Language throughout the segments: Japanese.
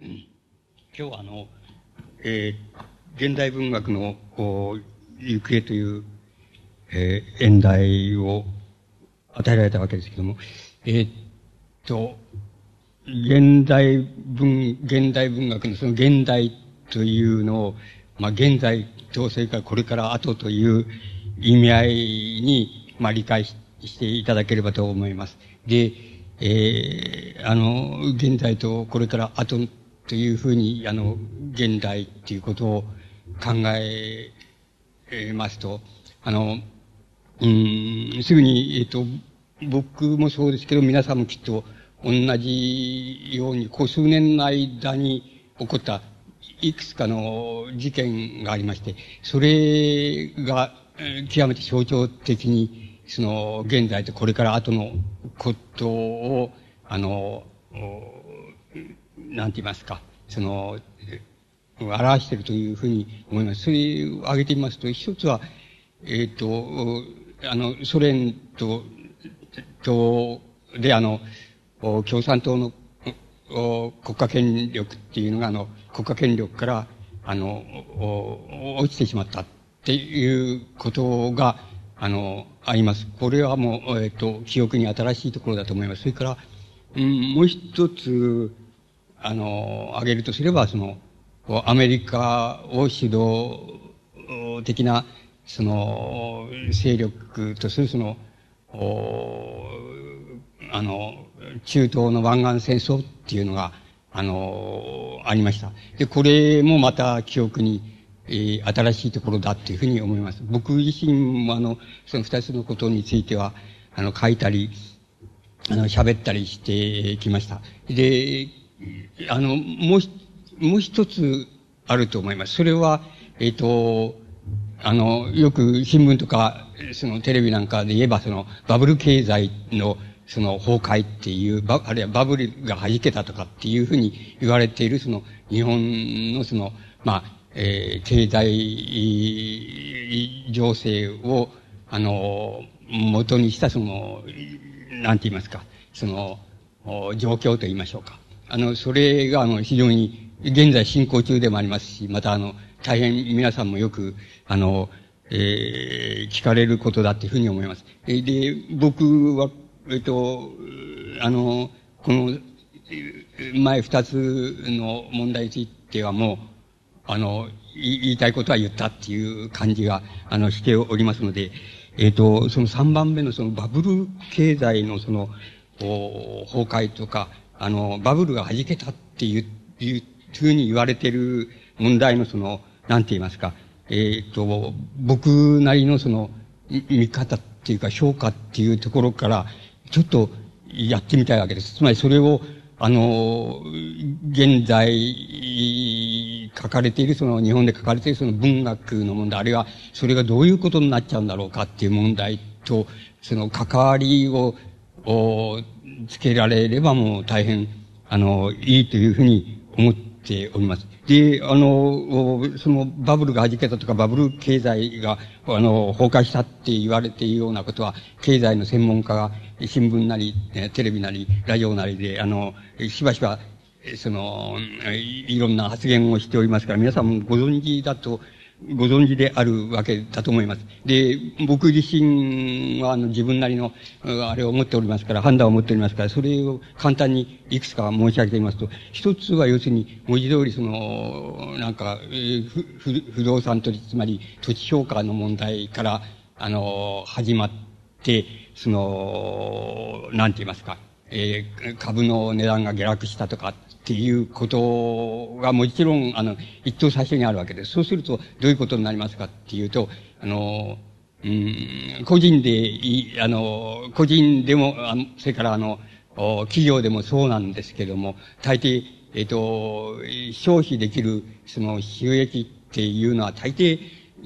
今日は現代文学の行方という、演題を与えられたわけですけども、現代文学のその現代というのを、現在とそれからこれから後という意味合いに、理解していただければと思います。で、現在とこれから後というふうに、現代っていうことを考えますと、すぐに、僕もそうですけど、皆さんもきっと同じように、数年の間に起こったいくつかの事件がありまして、それが極めて象徴的に、その現在とこれから後のことを、なんて言いますか、表しているというふうに思います。それを挙げてみますと、一つは、ソ連で、共産党の国家権力っていうのが、国家権力から、落ちてしまったっていうことが、あります。これはもう、記憶に新しいところだと思います。それから、もう一つ、挙げるとすれば、アメリカを主導的な、勢力とする、中東の湾岸戦争っていうのが、ありました。で、これもまた記憶に、新しいところだっていうふうに思います。僕自身もその二つのことについては、書いたり、喋ったりしてきました。で、もう一つあると思います。それは、よく新聞とか、テレビなんかで言えば、バブル経済の、崩壊っていう、あるいはバブルが弾けたとかっていうふうに言われている、日本の経済情勢を、元にした、なんて言いますか、状況と言いましょうか。それが、非常に、現在進行中でもありますし、また、大変皆さんもよく、聞かれることだっていうふうに思います。で、僕は、この、前二つの問題についてはもう、言いたいことは言ったっていう感じが、しておりますので、その3番目のバブル経済の崩壊とか、バブルが弾けたっていうふうに言われている問題のなんて言いますか、僕なりの見方っていうか評価っていうところから、ちょっとやってみたいわけです。つまりそれを、現在書かれている、日本で書かれている文学の問題、あるいはそれがどういうことになっちゃうんだろうかっていう問題と、関わりを、つけられればもう大変、いいというふうに思っております。で、バブルが弾けたとか、バブル経済が、崩壊したって言われているようなことは、経済の専門家が、新聞なり、テレビなり、ラジオなりで、しばしば、いろんな発言をしておりますから、皆さんもご存知であるわけだと思います。で、僕自身は自分なりの、あれを持っておりますから、判断を持っておりますから、それを簡単にいくつか申し上げてみますと、一つは要するに、文字通り不動産取り、つまり土地評価の問題から、始まって、なんて言いますか、株の値段が下落したとか、っていうことがもちろん、一等最初にあるわけです。そうすると、どういうことになりますかっていうと、個人でも、それから企業でもそうなんですけども、大抵、消費できる、収益っていうのは大抵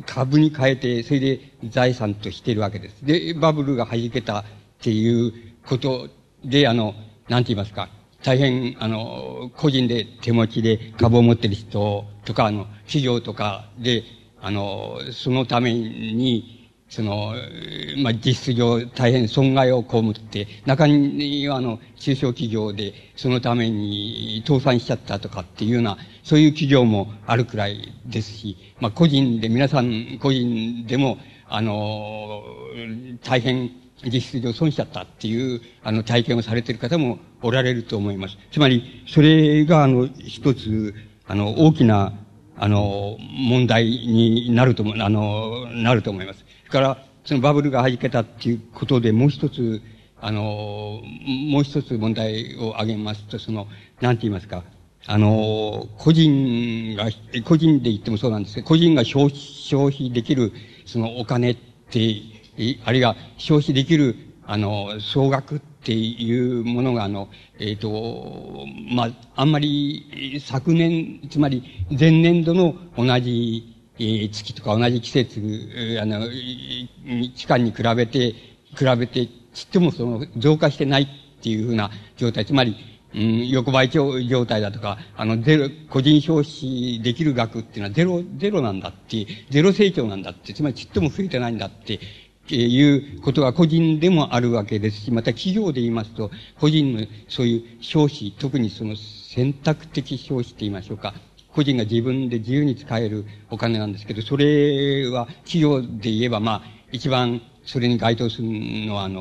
株に変えて、それで財産としているわけです。で、バブルが弾けたっていうことで、なんて言いますか、大変、個人で手持ちで株を持っている人とか、企業とかで、そのために、まあ、実質上大変損害を被って、中には中小企業でそのために倒産しちゃったとかっていうような、そういう企業もあるくらいですし、まあ、個人で皆さん個人でも、大変実質上損しちゃったっていう、体験をされている方もおられると思います。つまり、それが一つ、大きな、問題になるとも、なると思います。それから、そのバブルが弾けたっていうことで、もう一つ問題を挙げますと、なんて言いますか、個人で言ってもそうなんですけど、個人が消費できる、お金って、あるいは消費できる、総額っていうものが、まあ、あんまり昨年、つまり前年度の同じ月とか同じ季節、期間に比べて、ちっとも増加してないっていうふうな状態、つまり、横ばい状態だとか、ゼロ、個人消費できる額っていうのはゼロなんだって、ゼロ成長なんだって、つまりちっとも増えてないんだって、いうことが個人でもあるわけですし、また企業で言いますと、個人のそういう消費、特に選択的消費って言いましょうか。個人が自分で自由に使えるお金なんですけど、それは企業で言えば、まあ、一番それに該当するのは、な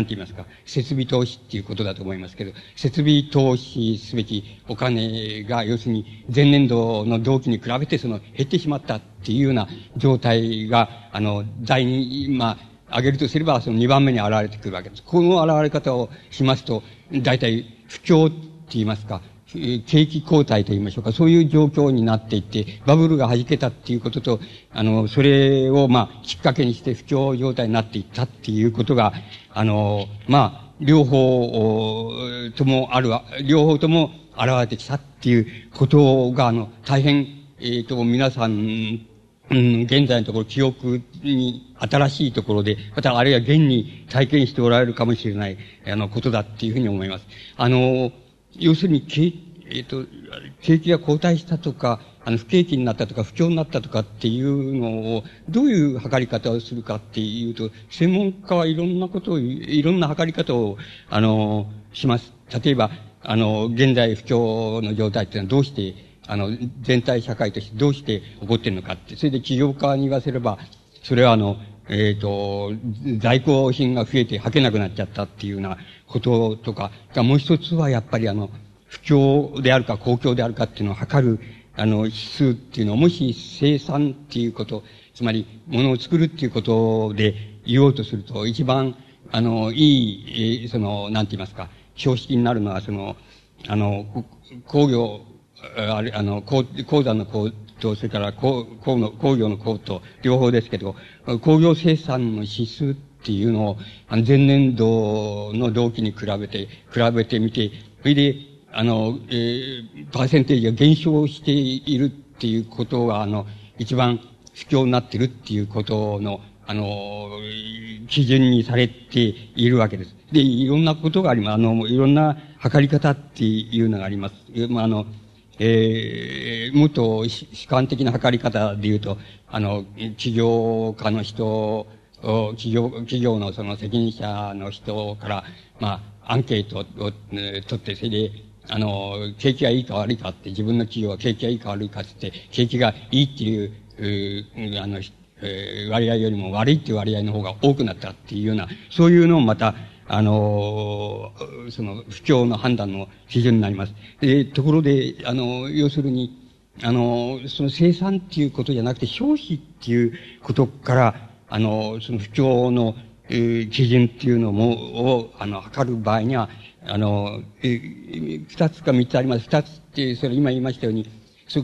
んて言いますか、設備投資っていうことだと思いますけど、設備投資すべきお金が、要するに前年度の同期に比べて減ってしまったっていうような状態が、第二、まあ、挙げるとすれば、二番目に現れてくるわけです。この現れ方をしますと、大体、不況って言いますか、景気後退と言いましょうか。そういう状況になっていって、バブルが弾けたっていうことと、それを、まあ、きっかけにして不況状態になっていったっていうことが、まあ、両方とも現れてきたっていうことが、大変、皆さん、現在のところ記憶に新しいところで、またあるいは現に体験しておられるかもしれない、ことだっていうふうに思います。要するに、景気が後退したとか、不景気になったとか、不況になったとかっていうのを、どういう測り方をするかっていうと、専門家はいろんなことを、いろんな測り方を、します。例えば、現在不況の状態っていうのはどうして、全体社会としてどうして起こってるのかって、それで企業家に言わせれば、それは在庫品が増えて履けなくなっちゃったっていうようなこととか、もう一つはやっぱり不況であるか公共であるかっていうのを測る、指数っていうのを、もし生産っていうこと、つまり物を作るっていうことで言おうとすると、一番、いい、なんて言いますか、標識になるのは、工業、鉱山の鉱と、それから工業の鉱と、両方ですけど、工業生産の指数っていうのを、前年度の同期に比べてみて、それで、パーセンテージが減少しているっていうことが、一番不況になってるっていうことの、基準にされているわけです。で、いろんなことがあります。いろんな測り方っていうのがあります。まあ、もっと主観的な測り方で言うと、企業家の人、企業の責任者の人から、まあ、アンケートを取って、それで、景気がいいか悪いかって、自分の企業は景気がいいか悪いかって、景気がいいっていう、割合よりも悪いっていう割合の方が多くなったっていうような、そういうのをまた、不況の判断の基準になります。で、ところで、要するに、生産っていうことじゃなくて、消費っていうことから、不況の、基準っていうのを、測る場合には、二つか三つあります。二つって、それ今言いましたように、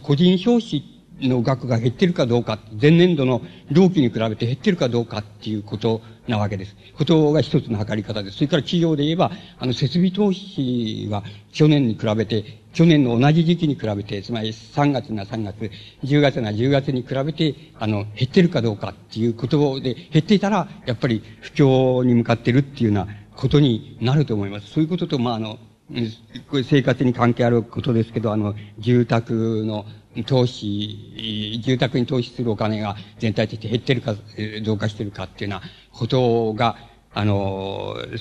個人消費の額が減ってるかどうか、前年度の同期に比べて減ってるかどうかっていうことなわけです。ことが一つの測り方です。それから企業で言えば、設備投資は去年の同じ時期に比べて、つまり3月な3月、10月な10月に比べて、減ってるかどうかっていうことで、減っていたら、やっぱり不況に向かってるっていうようなことになると思います。そういうことと、まあ、これ生活に関係あることですけど、住宅の投資、住宅に投資するお金が全体的に減ってるか、増加してるかっていうようなことが、そ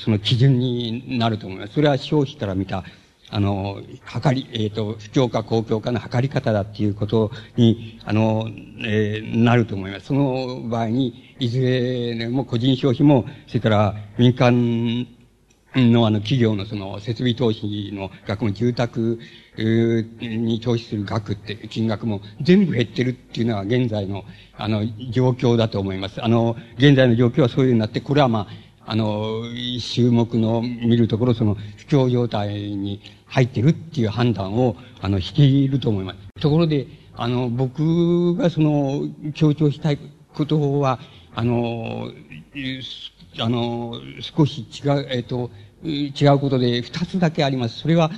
の基準になると思います。それは消費から見た、不況か公共かの測り方だっていうことに、なると思います。その場合に、いずれも個人消費も、それから民間の企業のその設備投資の額も住宅に投資する額って金額も全部減ってるっていうのは現在の状況だと思います。現在の状況はそういうようになって、これはまあ、衆目の見るところその不況状態に入ってるっていう判断をしていると思います。ところで、僕がその強調したいことは、少し違う、違うことで二つだけあります。それは、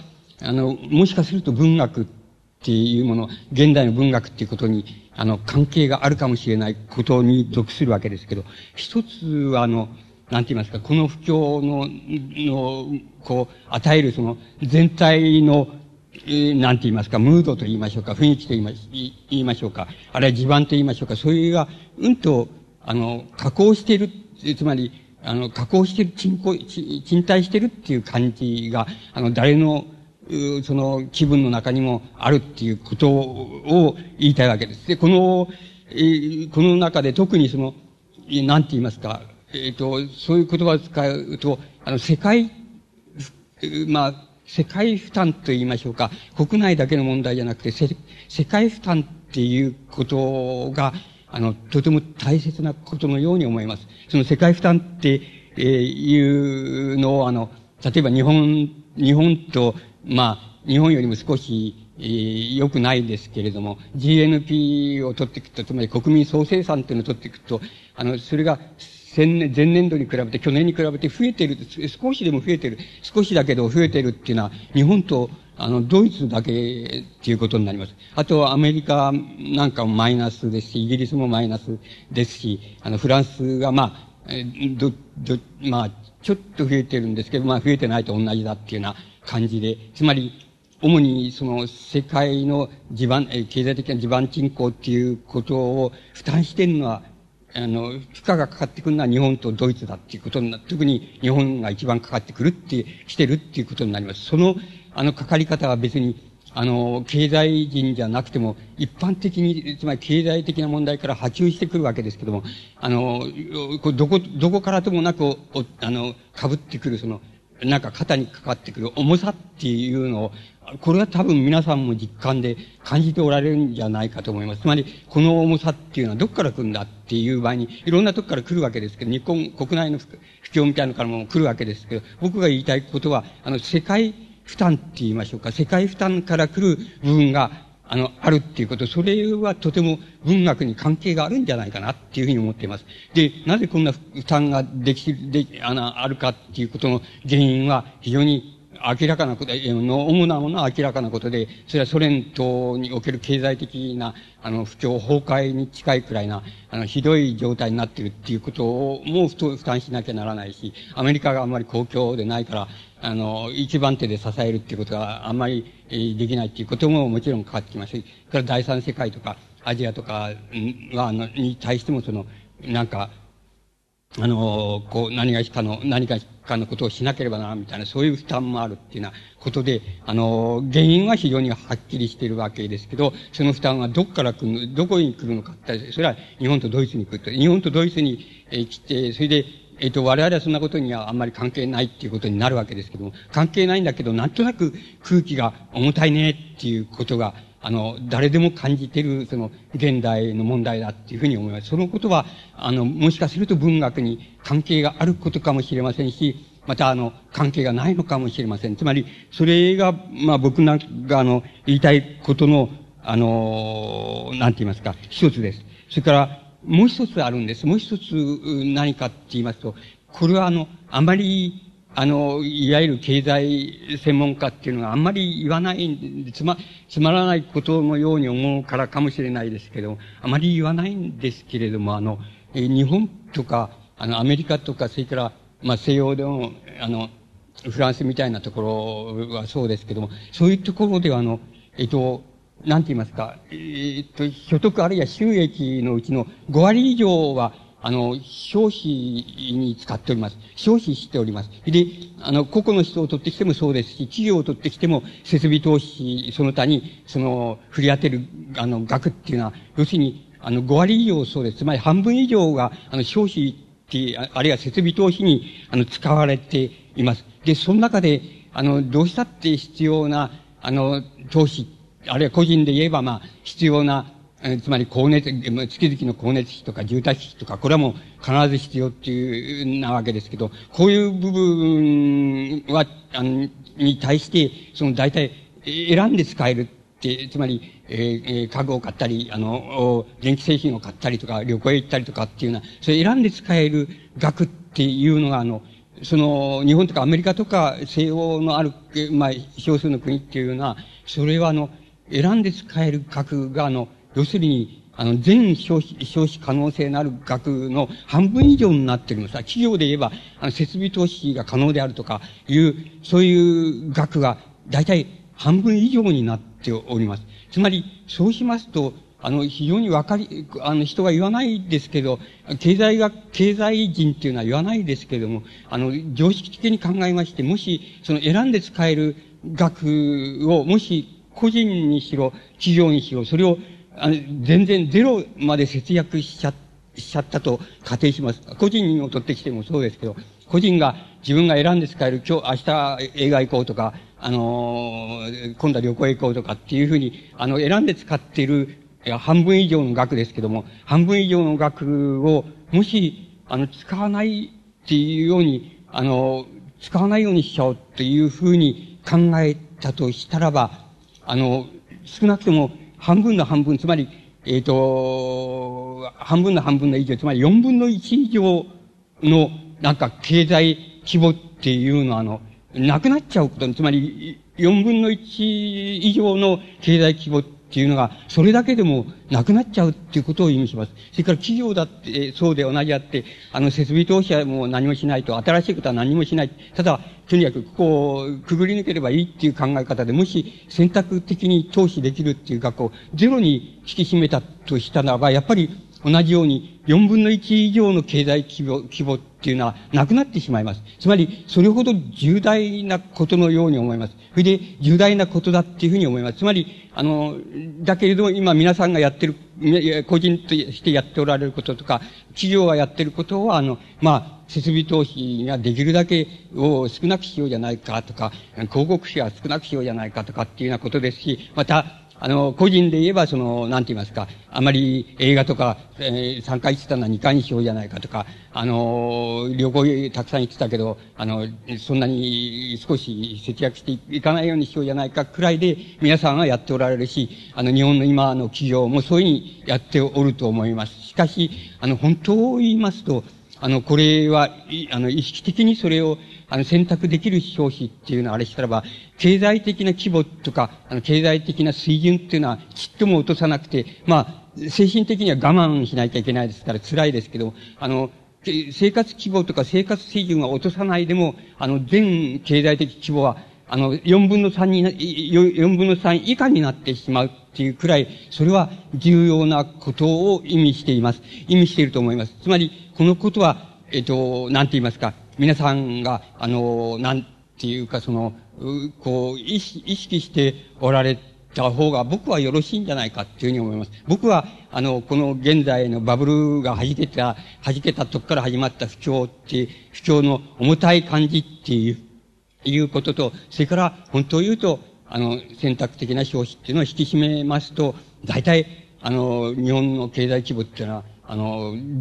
もしかすると文学っていうもの、現代の文学っていうことに、関係があるかもしれないことに属するわけですけど、一つはなんて言いますか、この不況の、こう、与えるその、全体の、なんて言いますか、ムードと言いましょうか、雰囲気と言いましょうか、あるいは地盤と言いましょうか、そういうが、うんと、加工している、つまり、加工してる、賃貸してるっていう感じが、誰の、その気分の中にもあるっていうことを言いたいわけです。で、この中で特にその、なんて言いますか、そういう言葉を使うと、世界負担と言いましょうか、国内だけの問題じゃなくて、世界負担っていうことが、とても大切なことのように思います。その世界負担っていうのを、例えば日本よりも少し良くないですけれども、GNP を取っていくと、つまり国民総生産っていうのを取っていくと、それが前年度に比べて、去年に比べて増えてる、少しでも増えてる、少しだけど増えてるっていうのは、日本とドイツだけっていうことになります。あとはアメリカなんかもマイナスですし、イギリスもマイナスですし、フランスがちょっと増えてるんですけど、増えてないと同じだっていうような感じで、つまり、主にその世界の経済的な地盤人口っていうことを負担してるのは、負荷がかかってくるのは日本とドイツだっていうことになって、特に日本が一番かかってくるって、してるっていうことになります。その、かかり方は別に、経済人じゃなくても、一般的に、つまり経済的な問題から波及してくるわけですけども、どこからともなく、被ってくる、その、なんか肩にかかってくる重さっていうのを、これは多分皆さんも実感で感じておられるんじゃないかと思います。つまり、この重さっていうのはどこから来るんだっていう場合に、いろんなとこから来るわけですけど、日本国内の不況みたいなのからも来るわけですけど、僕が言いたいことは、世界負担って言いましょうか、世界負担から来る部分が、あるっていうこと、それはとても文学に関係があるんじゃないかなっていうふうに思っています。で、なぜこんな負担があるかっていうことの原因は非常に明らかなこと、主なものは明らかなことで、それはソ連等における経済的な、不況、崩壊に近いくらいな、ひどい状態になっているっていうことを、もう負担しなきゃならないし、アメリカがあんまり公共でないから、一番手で支えるっていうことがあんまりできないっていうことももちろんかかってきますし、それから第三世界とか、アジアとかは、に対してもその、なんか、何かのことをしなければならんみたいな、そういう負担もあるっていうようなことで、原因は非常にはっきりしているわけですけど、その負担はどこに来るのかって、それは日本とドイツに来ると。日本とドイツに来て、それで、我々はそんなことにはあんまり関係ないっていうことになるわけですけども、関係ないんだけど、なんとなく空気が重たいねっていうことが、誰でも感じてる、その、現代の問題だっていうふうに思います。そのことは、もしかすると文学に関係があることかもしれませんし、また、関係がないのかもしれません。つまり、それが、僕なんか、言いたいことの、なんて言いますか、一つです。それから、もう一つあるんです。もう一つ、何かって言いますと、これは、あまり、いわゆる経済専門家っていうのはあんまり言わない、つまらないことのように思うからかもしれないですけど、あまり言わないんですけれども、日本とか、アメリカとか、それから、西洋でも、フランスみたいなところはそうですけども、そういうところでは、なんて言いますか、所得あるいは収益のうちの5割以上は、消費に使っております。消費しております。で、個々の人を取ってきてもそうですし、企業を取ってきても、設備投資、その他に、振り当てる、額っていうのは、要するに、5割以上そうです。つまり半分以上が、消費って、あるいは設備投資に、使われています。で、その中で、どうしたって必要な、投資、あるいは個人で言えば、まあ、必要な、つまり月々の光熱費とか住宅費とか、これはもう必ず必要っていうなわけですけど、こういう部分は、に対して、大体選んで使えるって、つまり、家具を買ったり、電気製品を買ったりとか、旅行へ行ったりとかっていうような、それ選んで使える額っていうのが、日本とかアメリカとか西欧のある、まあ、少数の国っていうのは、それは選んで使える額が、要するに、全消費可能性のある額の半分以上になっております。企業で言えば、設備投資が可能であるとかいう、そういう額が、だいたい半分以上になっております。つまり、そうしますと、非常に人は言わないですけど、経済人っていうのは言わないですけども、常識的に考えまして、もし、選んで使える額を、もし、個人にしろ、企業にしろ、それを、全然ゼロまで節約しちゃったと仮定します。個人を取ってきてもそうですけど、個人が自分が選んで使える、今日、明日映画行こうとか、今度は旅行へ行こうとかっていうふうに、選んで使っている半分以上の額ですけども、半分以上の額を、もし、使わないっていうように、使わないようにしちゃおうっていうふうに考えたとしたらば、少なくとも、半分の半分、つまり、半分の半分の以上、つまり4分の1以上の、なんか経済規模っていうのは、なくなっちゃうこと、つまり4分の1以上の経済規模っていうのが、それだけでもなくなっちゃうっていうことを意味します。それから企業だって、そうで同じあって、設備投資はもう何もしないと、新しいことは何もしない。ただ、とにかくここをくぐり抜ければいいっていう考え方で、もし選択的に投資できるっていう額をゼロに引き締めたとしたならば、やっぱり同じように4分の1以上の経済規模っていうのはなくなってしまいます。つまり、それほど重大なことのように思います。それで、重大なことだっていうふうに思います。つまり、だけれども今皆さんがやってる、個人としてやっておられることとか、企業がやってることは、まあ、設備投資ができるだけを少なくしようじゃないかとか、広告費は少なくしようじゃないかとかっていうようなことですし、また、個人で言えば、なんて言いますか、あまり映画とか、3回行ってたのは2回にしようじゃないかとか、旅行へたくさん行ってたけど、そんなに少し節約していかないようにしようじゃないかくらいで、皆さんはやっておられるし、日本の今の企業もそういうふうにやっておると思います。しかし、本当を言いますと、これは、意識的にそれを、選択できる消費っていうのはあれしたらば、経済的な規模とか、経済的な水準っていうのはちっとも落とさなくて、まあ、精神的には我慢しなきゃいけないですから辛いですけど、生活規模とか生活水準は落とさないでも、全経済的規模は、4分の3以下になってしまうっていうくらい、それは重要なことを意味しています。意味していると思います。つまり、このことは、なんて言いますか、皆さんが、なんていうか、意識しておられた方が僕はよろしいんじゃないかっていうふうに思います。僕は、この現在のバブルが弾けたとこから始まった不況の重たい感じっていうことと、それから、本当を言うと、選択的な消費っていうのを引き締めますと、大体、日本の経済規模っていうのは、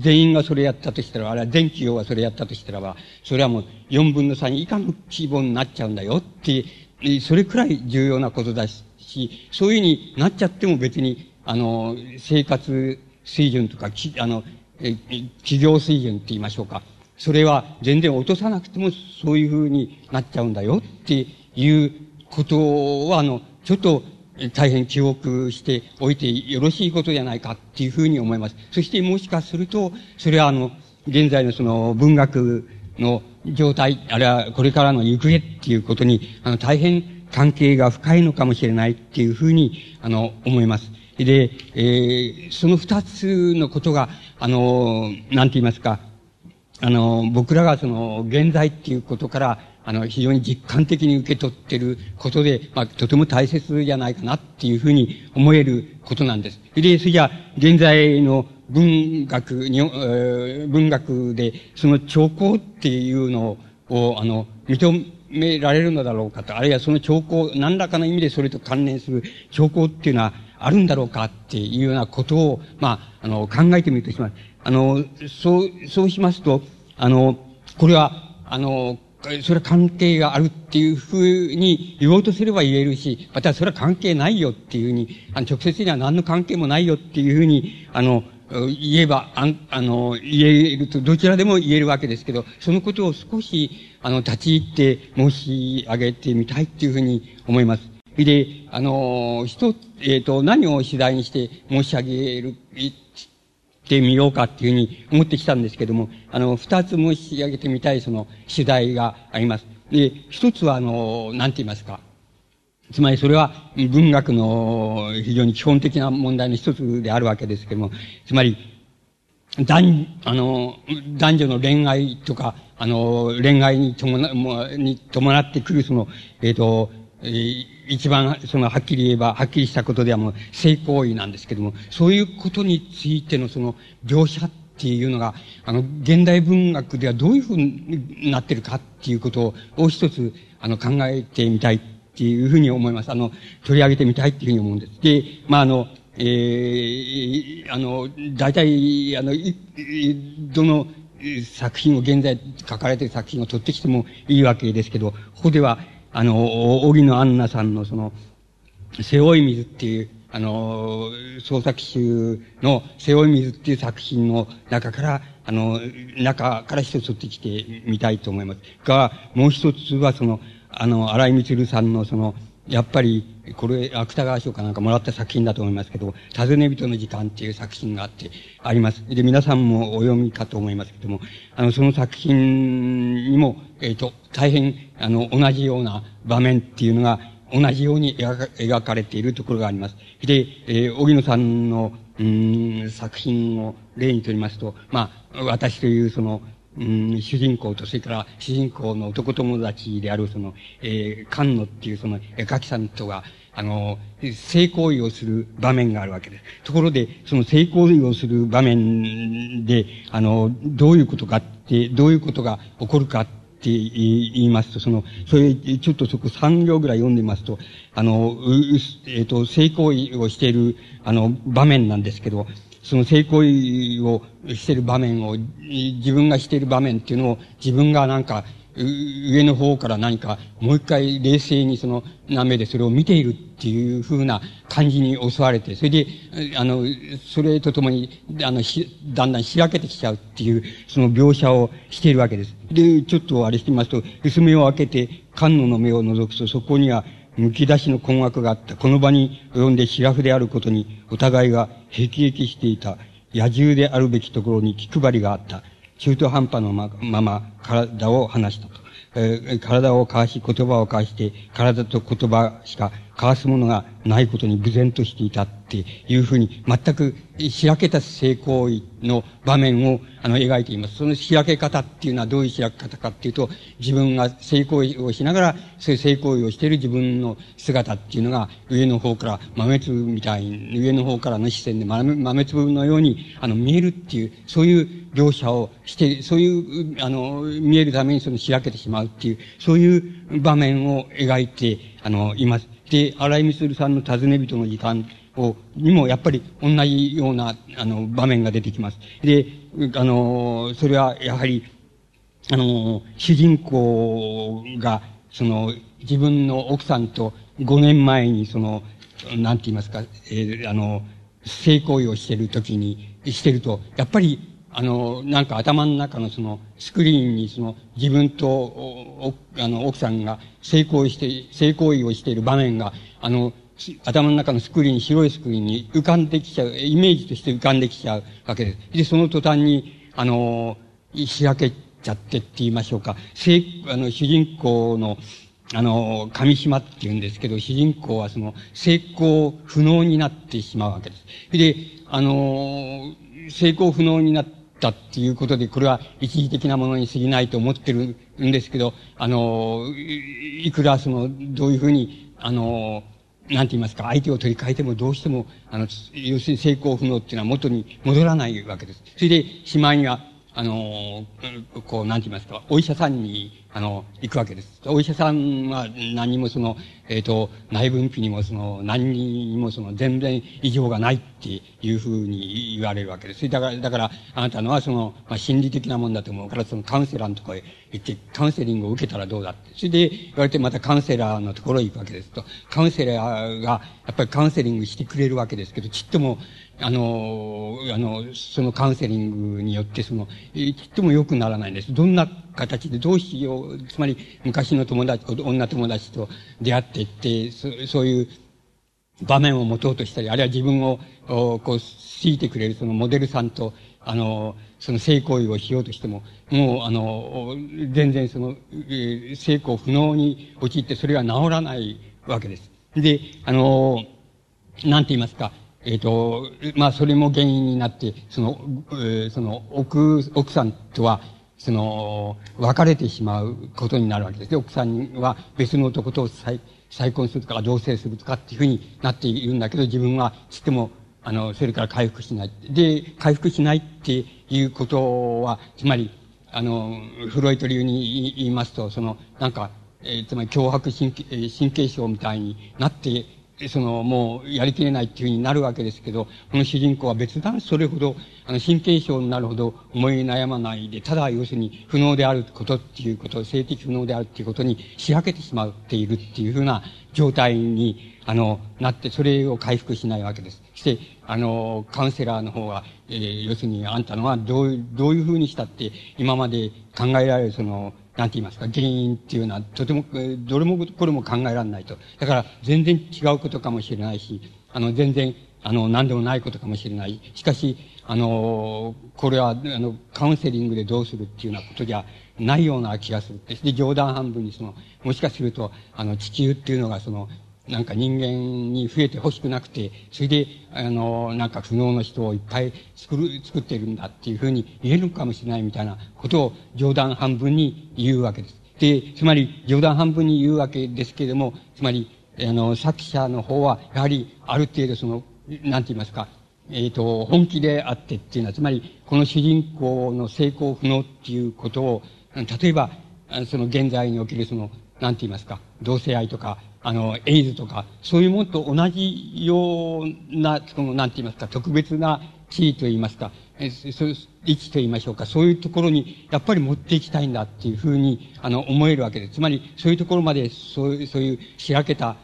全員がそれやったとしたら、あれは全企業がそれやったとしたらば、それはもう4分の3以下の規模になっちゃうんだよって、それくらい重要なことだし、そういうふうになっちゃっても別に、生活水準とか、企業水準って言いましょうか。それは全然落とさなくてもそういうふうになっちゃうんだよっていうことは、ちょっと、大変記憶しておいてよろしいことじゃないかっていうふうに思います。そしてもしかすると、それは現在の文学の状態、あるいはこれからの行方っていうことに、大変関係が深いのかもしれないっていうふうに、思います。で、その二つのことが、なんて言いますか、僕らがその、現在っていうことから、非常に実感的に受け取ってることで、まあ、とても大切じゃないかなっていうふうに思えることなんです。で、それじゃあ、現在の文学で、その兆候っていうのを、認められるのだろうかと、あるいはその兆候、何らかの意味でそれと関連する兆候っていうのはあるんだろうかっていうようなことを、まあ、考えてみるとします。そうしますと、これは、それは関係があるっていうふうに言おうとすれば言えるし、またそれは関係ないよっていうふうに、直接には何の関係もないよっていうふうに、言えば、言えると、どちらでも言えるわけですけど、そのことを少し、立ち入って申し上げてみたいっていうふうに思います。で、何を主題にして申し上げる、ってみようかっていうふうに思ってきたんですけども、二つ申し上げてみたいその主題があります。で、一つはなんて言いますか。つまりそれは文学の非常に基本的な問題の一つであるわけですけども、つまり、男女の恋愛とか、恋愛に伴ってくるその、一番、はっきり言えば、はっきりしたことではもう、性行為なんですけども、そういうことについてのその、描写っていうのが、現代文学ではどういうふうになってるかっていうことを一つ、考えてみたいっていうふうに思います。取り上げてみたいっていうふうに思うんです。で、まあ、大体、どの作品を現在書かれている作品を取ってきてもいいわけですけど、ここでは、荻野アンナさんのその、背負い水っていう、創作集の背負い水っていう作品の中から、一つ取ってきてみたいと思います。が、もう一つはその、荒井満さんのその、やっぱり、これ、芥川賞かなんかもらった作品だと思いますけど、尋ね人の時間っていう作品があります。で、皆さんもお読みかと思いますけども、その作品にも、大変、同じような場面っていうのが、同じように描かれているところがあります。で、荻野さんの、作品を例にとりますと、まあ、私というその、主人公と、それから主人公の男友達であるその、菅野っていうその絵描きさんとが、性行為をする場面があるわけです。ところで、その性行為をする場面で、どういうことが起こるかって言いますと、ちょっとそこ3行ぐらい読んでみますと、性行為をしている、場面なんですけど、その性行為をしている場面を、自分がしている場面っていうのを、自分がなんか、上の方から何か、もう一回冷静にその、目でそれを見ているっていう風な感じに襲われて、それで、それとともに、だんだん開けてきちゃうっていう、その描写をしているわけです。で、ちょっとあれしてみますと、薄目を開けて、菅野の目を覗くと、そこには、むき出しの困惑があった。この場に及んでシラフであることに、お互いがへきへきしていた。野獣であるべきところに気配りがあった。中途半端のまま体を離したと。体を交わし、言葉を交わして、体と言葉しか交わすものがないことに無然としていたっていうふうに、全くしらけた性行為の場面を描いています。そのしらけ方っていうのはどういうしらけ方かっていうと、自分が性行為をしながら、そういう性行為をしている自分の姿っていうのが、上の方から豆粒みたいに、上の方からの視線で豆粒のように見えるっていう、そういう描写をして、そういう、見えるためにそのしらけてしまう。っていう、そういう場面を描いて、います。で、荒井満さんの尋ね人の時間にも、やっぱり同じような、場面が出てきます。で、それは、やはり、主人公が、自分の奥さんと5年前に、なんて言いますか、性行為をしているときに、してると、やっぱり、なんか頭の中のそのスクリーンにその自分と奥さんが性行為をしている場面が、頭の中の白いスクリーンに浮かんできちゃう、イメージとして浮かんできちゃうわけです。で、その途端に、開けちゃってって言いましょうか。主人公の、上島っていうんですけど、主人公はその成功不能になってしまうわけです。で、成功不能になったっていうことで、これは一時的なものに過ぎないと思ってるんですけど、いくらその、どういうふうに、なんて言いますか、相手を取り替えてもどうしても、要するに成功不能っていうのは元に戻らないわけです。それで、しまいには、こう、なんて言いますか、お医者さんに、行くわけです。お医者さんは何もその、内分泌にもその、何にもその、全然異常がないっていうふうに言われるわけです。だから、あなたのはその、まあ、心理的なもんだと思うから、そのカウンセラーのところへ行って、カウンセリングを受けたらどうだって。それで、言われてまたカウンセラーのところへ行くわけですと、カウンセラーが、やっぱりカウンセリングしてくれるわけですけど、ちっとも、そのカウンセリングによってその、ちっとも良くならないんです。どんな形でどうしよう、つまり昔の友達、女友達と出会っていって、そういう場面を持とうとしたり、あるいは自分を、こう、強いてくれるそのモデルさんと、その性行為をしようとしても、もう全然その、性行不能に陥ってそれは治らないわけです。で、なんて言いますか、まあ、それも原因になって、奥さんとは、別れてしまうことになるわけです。で、奥さんは別の男と再婚するとか、同棲するとかっていうふうになっているんだけど、自分は知っても、それから回復しない。で、回復しないっていうことは、つまり、フロイト流に言いますと、なんか、つまり強迫神経症みたいになって、もう、やりきれないっていう風になるわけですけど、この主人公は別段それほど、神経症になるほど思い悩まないで、ただ要するに、不能であることっていうこと、性的不能であるっていうことに仕上げてしまっているっていう風な状態に、なって、それを回復しないわけです。そして、カウンセラーの方は、要するに、あんたのはどういう風にしたって、今まで考えられるなんて言いますか、原因っていうのは、とても、どれもこれも考えられないと。だから、全然違うことかもしれないし、全然、何でもないことかもしれない。しかし、これは、カウンセリングでどうするっていうようなことじゃないような気がする。で、冗談半分にもしかすると、地球っていうのがなんか人間に増えて欲しくなくて、それで、なんか不能の人をいっぱい作っているんだっていうふうに言えるかもしれないみたいなことを冗談半分に言うわけです。で、つまり冗談半分に言うわけですけれども、つまり、作者の方は、やはりある程度なんて言いますか、本気であってっていうのは、つまり、この主人公の成功不能っていうことを、例えば、現在におけるなんて言いますか、同性愛とか、エイズとか、そういうものと同じような、なんて言いますか、特別な地位と言いますか、位置と言いましょうか、そういうところに、やっぱり持っていきたいんだっていうふうに、思えるわけです。つまり、そういうところまで、そういう、しらけた、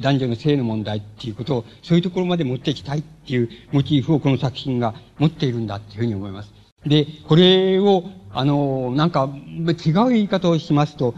男女の性の問題っていうことを、そういうところまで持っていきたいっていうモチーフをこの作品が持っているんだっていうふうに思います。で、これを、なんか、違う言い方をしますと、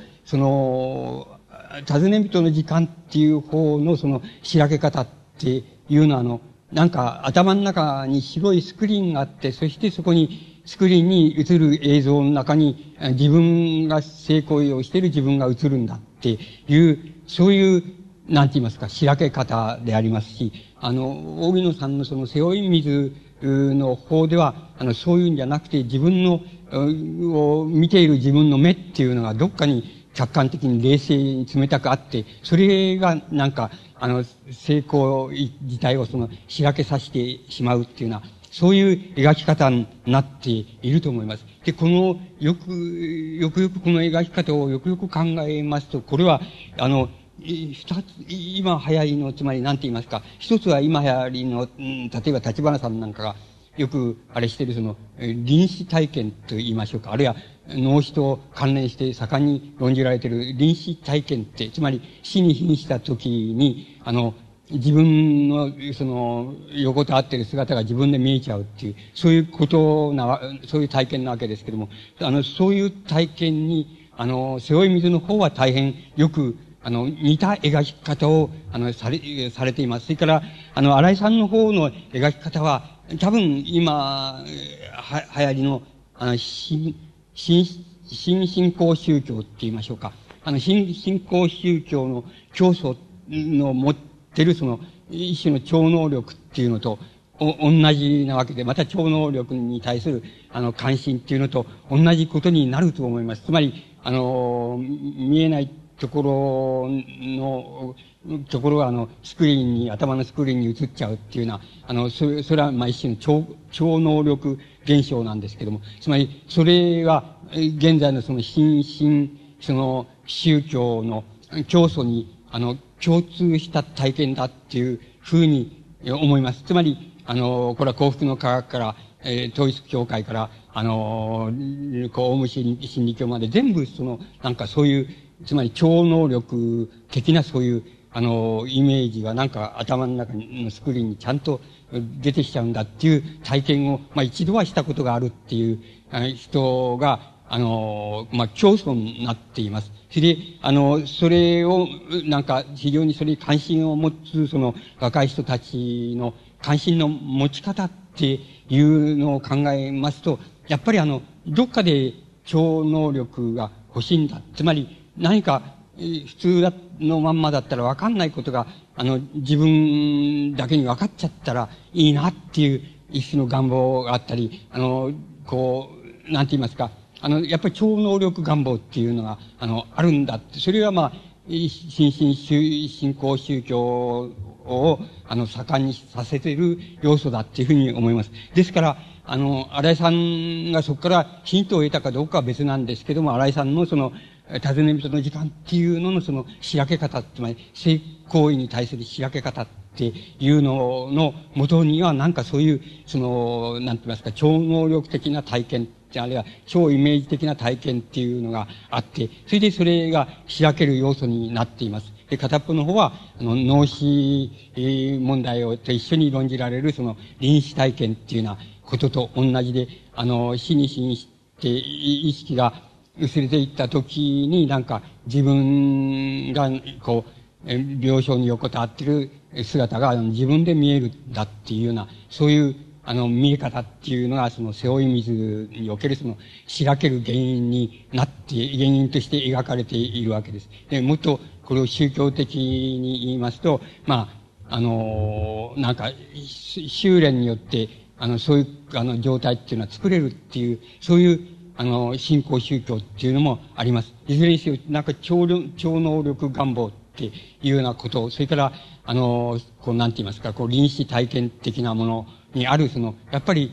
尋ね人の時間っていう方のしらけ方っていうのはなんか頭の中に白いスクリーンがあって、そしてそこにスクリーンに映る映像の中に自分が性行為をしている自分が映るんだっていう、そういう、なんて言いますか、しらけ方でありますし、荻野さんの背負い水の方では、そういうんじゃなくて自分の、を見ている自分の目っていうのがどっかに客観的に冷静に冷たくあって、それがなんか、成功自体をしらけさせてしまうっていうような、そういう描き方になっていると思います。で、よくよくこの描き方をよくよく考えますと、これは、今流行りの、つまり何て言いますか、一つは今流行りの、例えば立花さんなんかが、よく、あれしてる臨死体験と言いましょうか。あるいは、脳死と関連して盛んに論じられている臨死体験って、つまり死に瀕した時に、自分の、横たわっている姿が自分で見えちゃうっていう、そういう体験なわけですけども、そういう体験に、背負い水の方は大変よく、似た描き方を、されています。それから、新井さんの方の描き方は、多分、今、流行りの、新信仰宗教って言いましょうか。新興宗教の教祖の持ってるその一種の超能力っていうのと同じなわけで、また超能力に対する関心っていうのと同じことになると思います。つまり、見えないところがスクリーンに、頭のスクリーンに映っちゃうっていうような、それはまあ一種の超能力現象なんですけども、つまりそれは現在のその新進、その宗教の教祖に共通した体験だっていうふうに思います。つまりこれは幸福の科学から、統一教会からオウム真理教まで全部なんかそういう、つまり超能力的なそういうイメージがなんか頭の中のスクリーンにちゃんと出てきちゃうんだっていう体験を、まあ一度はしたことがあるっていう人が、まあ教祖になっています。それで、それを、なんか非常にそれに関心を持つ若い人たちの関心の持ち方っていうのを考えますと、やっぱりどっかで超能力が欲しいんだ。つまり何か普通のまんまだったら分かんないことが、自分だけに分かっちゃったらいいなっていう一種の願望があったり、なんて言いますか、やっぱり超能力願望っていうのが、あるんだって。それはまあ、新興宗教を、盛んにさせている要素だっていうふうに思います。ですから、新井さんがそこからヒントを得たかどうかは別なんですけども、新井さんの尋ね人の時間っていうのの仕分け方、つまり性行為に対する仕分け方っていうのの元にはなんかそういう、なんて言いますか、超能力的な体験、あるいは超イメージ的な体験っていうのがあって、それでそれが仕分ける要素になっています。で、片っぽの方は、脳死問題と一緒に論じられる臨死体験っていうようなことと同じで、死に死にして意識が薄れていった時になんか自分が病床に横たわっている姿が自分で見えるんだっていうような、そういう見え方っていうのが背負い水におけるしらける原因になって、原因として描かれているわけです。で、もっとこれを宗教的に言いますと、まあ、なんか修練によってそういう状態っていうのは作れるっていう、そういう新興宗教っていうのもあります。いずれにせよ、なんか超能力願望っていうようなこと、それから、なんて言いますか、臨死体験的なものにある、やっぱり、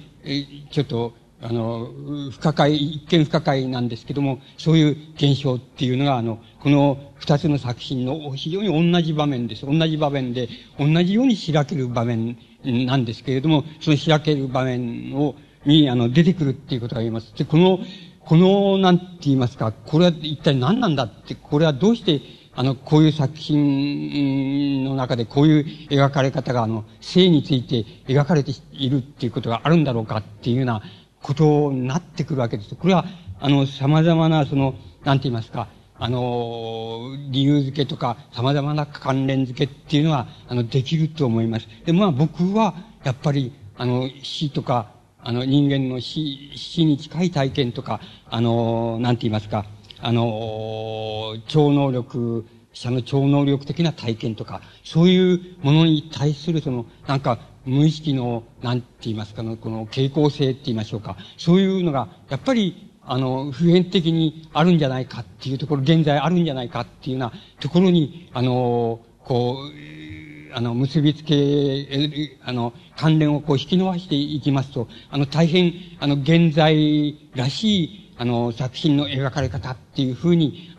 ちょっと、一見不可解なんですけども、そういう現象っていうのが、この二つの作品の非常に同じ場面です。同じ場面で、同じようにしらける場面なんですけれども、そのしらける場面を、に、出てくるっていうことが言えます。で、なんて言いますか、これは一体何なんだって、これはどうして、こういう作品の中でこういう描かれ方が、性について描かれているっていうことがあるんだろうかっていうようなことになってくるわけです。これは、様々な、なんて言いますか、理由付けとか、様々な関連付けっていうのは、できると思います。で、まあ僕は、やっぱり、死とか、人間の死に近い体験とか、なんて言いますか、超能力者の超能力的な体験とか、そういうものに対するなんか無意識の、なんて言いますか、この傾向性って言いましょうか、そういうのが、やっぱり、普遍的にあるんじゃないかっていうところ、現在あるんじゃないかっていうようなところに、結びつけ、関連を引き伸ばしていきますと、大変、現在らしい、作品の描かれ方っていうふうに、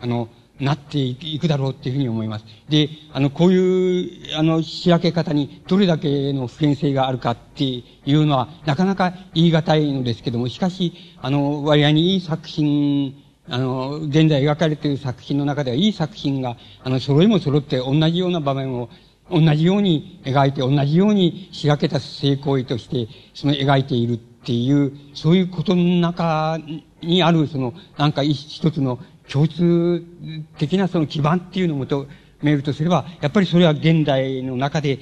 なっていくだろうっていうふうに思います。で、こういう、仕分け方にどれだけの普遍性があるかっていうのは、なかなか言い難いのですけども、しかし、割合にいい作品、現在描かれている作品の中ではいい作品が、揃いも揃って同じような場面を同じように描いて、同じように仕分けた性行為として、描いているっていう、そういうことの中にある、なんか一つの共通的な基盤っていうのを求めるとすれば、やっぱりそれは現代の中で、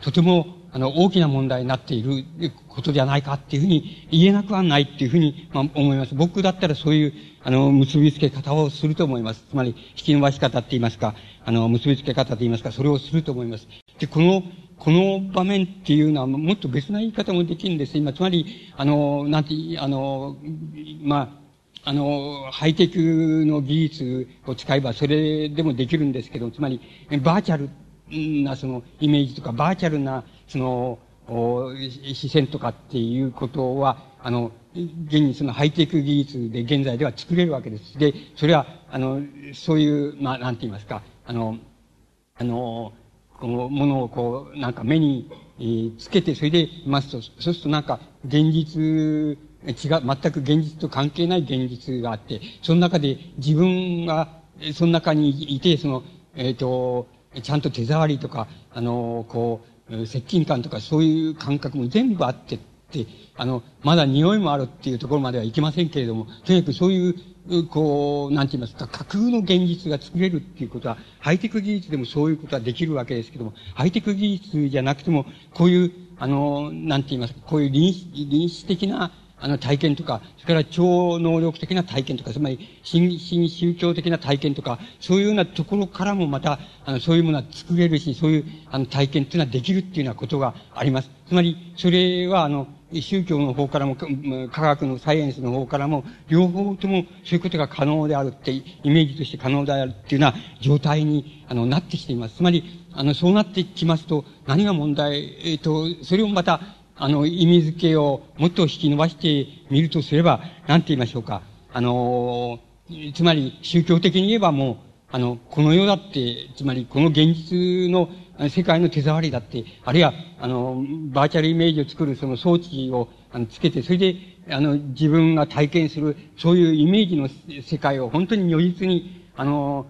とても、大きな問題になっていることじゃないかっていうふうに言えなくはないっていうふうに、思います。僕だったらそういう、結びつけ方をすると思います。つまり、引き伸ばし方って言いますか、結びつけ方って言いますか、それをすると思います。で、この場面っていうのは、もっと別な言い方もできるんです。今、つまり、ハイテクの技術を使えば、それでもできるんですけど、つまり、バーチャルなそのイメージとか、バーチャルなその視線とかっていうことは、現にそのハイテク技術で現在では作れるわけです。で、それは、そういう、なんて言いますか、このものをこう、なんか目につけて、それでいますと、そうするとなんか現実、全く現実と関係ない現実があって、その中で自分が、その中にいて、ちゃんと手触りとか、接近感とかそういう感覚も全部あってって、まだ匂いもあるっていうところまではいけませんけれども、とにかくそういう、なんて言いますか、架空の現実が作れるっていうことは、ハイテク技術でもそういうことはできるわけですけども、ハイテク技術じゃなくても、こういう、なんて言いますか、こういう臨死的な、体験とか、それから超能力的な体験とか、つまり、新宗教的な体験とか、そういうようなところからもまた、そういうものは作れるし、そういう、体験っていうのはできるっていうようなことがあります。つまり、それは、宗教の方からも、科学のサイエンスの方からも、両方ともそういうことが可能であるって、イメージとして可能であるっていうような状態に、なってきています。つまり、そうなってきますと、何が問題、それをまた、意味付けをもっと引き伸ばしてみるとすれば、なんて言いましょうか。つまり宗教的に言えばもう、この世だって、つまりこの現実の世界の手触りだって、あるいは、バーチャルイメージを作るその装置をつけて、それで、自分が体験する、そういうイメージの世界を本当に如実に、触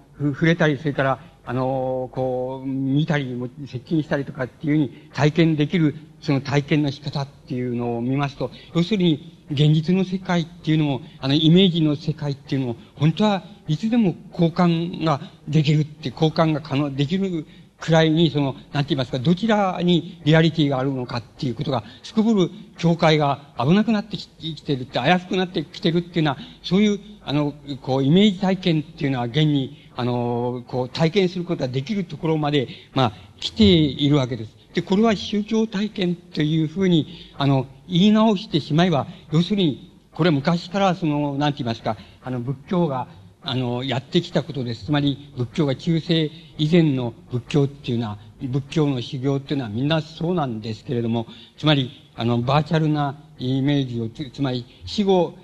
れたり、それから、見たり、接近したりとかっていう風に体験できる、その体験の仕方っていうのを見ますと、要するに、現実の世界っていうのも、イメージの世界っていうのも、本当はいつでも交換ができるって、交換が可能できるくらいに、なんて言いますか、どちらにリアリティがあるのかっていうことが、すこぶる境界が危なくなってきてるって、危うくなってきてるっていうのは、そういう、イメージ体験っていうのは、現に、体験することができるところまで、来ているわけです。で、これは宗教体験というふうに、言い直してしまえば、要するに、これは昔から、なんて言いますか、仏教が、やってきたことです。つまり、仏教が中世以前の仏教っていうのは、仏教の修行っていうのはみんなそうなんですけれども、つまり、バーチャルなイメージを、つまり、死後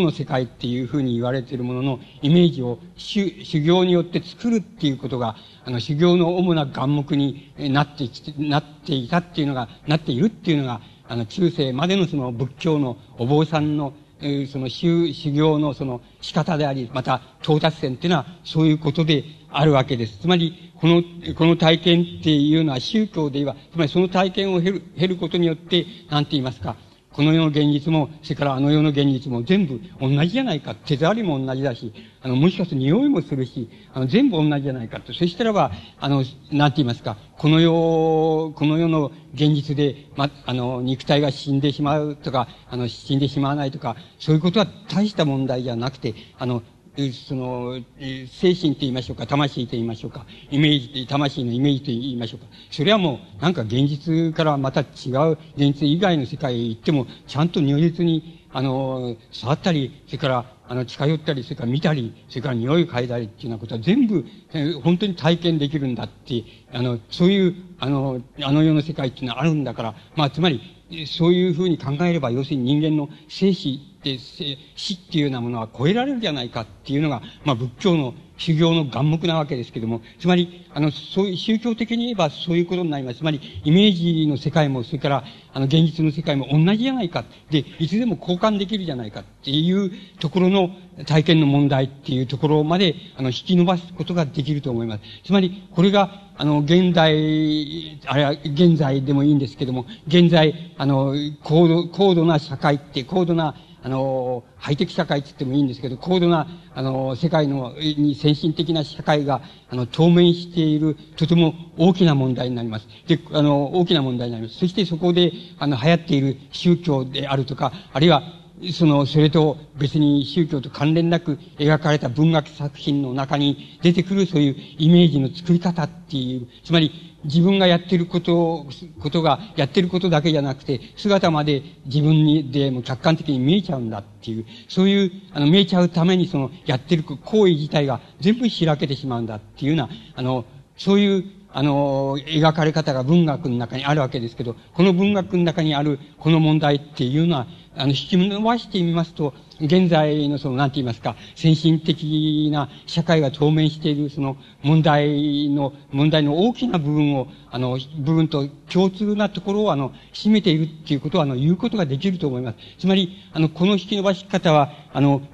の世界っていうふうに言われているもののイメージを修行によって作るっていうことが、修行の主な眼目になっていたっていうのが、なっているっていうのが、中世までのその仏教のお坊さんの、その修行のその仕方であり、また到達点っていうのはそういうことであるわけです。つまり、この体験っていうのは宗教で言えば、つまりその体験を経ることによって、なんて言いますか、この世の現実も、それから世の現実も全部同じじゃないか。手触りも同じだし、もしかすると匂いもするし、全部同じじゃないかと。そしたらば、なんて言いますか、この世の現実で、肉体が死んでしまうとか、死んでしまわないとか、そういうことは大した問題じゃなくて、精神と言いましょうか、魂と言いましょうか、イメージ、魂のイメージと言いましょうか。それはもう、なんか現実からまた違う、現実以外の世界へ行っても、ちゃんと如実に、触ったり、それから、近寄ったり、それから見たり、それから匂いを嗅いだりっていうようなことは全部、本当に体験できるんだって、そういう、世の世界っていうのはあるんだから、つまり、そういうふうに考えれば、要するに人間の生死って、死っていうようなものは超えられるじゃないかっていうのが、仏教の修行の眼目なわけですけども、つまり、そういう宗教的に言えばそういうことになります。つまり、イメージの世界も、それから、現実の世界も同じじゃないか。で、いつでも交換できるじゃないかっていうところの体験の問題っていうところまで、引き伸ばすことができると思います。つまり、これが、現在でもいいんですけども、現在、高度な社会って、高度な、ハイテク社会って言ってもいいんですけど、高度な、世界の、先進的な社会が、当面している、とても大きな問題になります。で、大きな問題になります。そしてそこで、流行っている宗教であるとか、あるいは、それと別に宗教と関連なく描かれた文学作品の中に出てくるそういうイメージの作り方っていう、つまり自分がやってることがやってることだけじゃなくて、姿まで自分にでも客観的に見えちゃうんだっていう、そういう、見えちゃうためにやってる行為自体が全部開けてしまうんだっていうような、そういう、描かれ方が文学の中にあるわけですけど、この文学の中にあるこの問題っていうのは、引き伸ばしてみますと、現在のなんて言いますか、先進的な社会が当面している問題の大きな部分を、部分と共通なところを、占めているっていうことは、言うことができると思います。つまり、この引き伸ばし方は、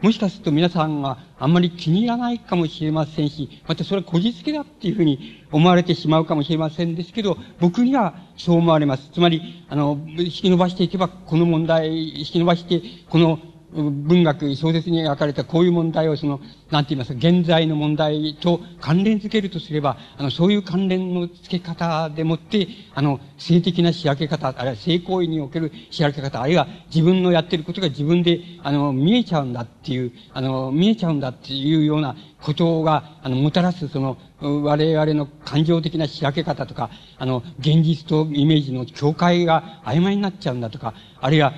もしかすると皆さんがあんまり気に入らないかもしれませんし、またそれはこじつけだっていうふうに思われてしまうかもしれませんですけど、僕にはそう思われます。つまり、引き伸ばしていけば、この問題、引き伸ばして、この文学、小説に描かれたこういう問題をなんて言いますか、現在の問題と関連づけるとすれば、そういう関連の付け方でもって、性的な仕分け方、あるいは性行為における仕分け方、あるいは自分のやってることが自分で、見えちゃうんだっていう、見えちゃうんだっていうようなことが、もたらす我々の感情的な仕分け方とか、現実とイメージの境界が曖昧になっちゃうんだとか、あるいは、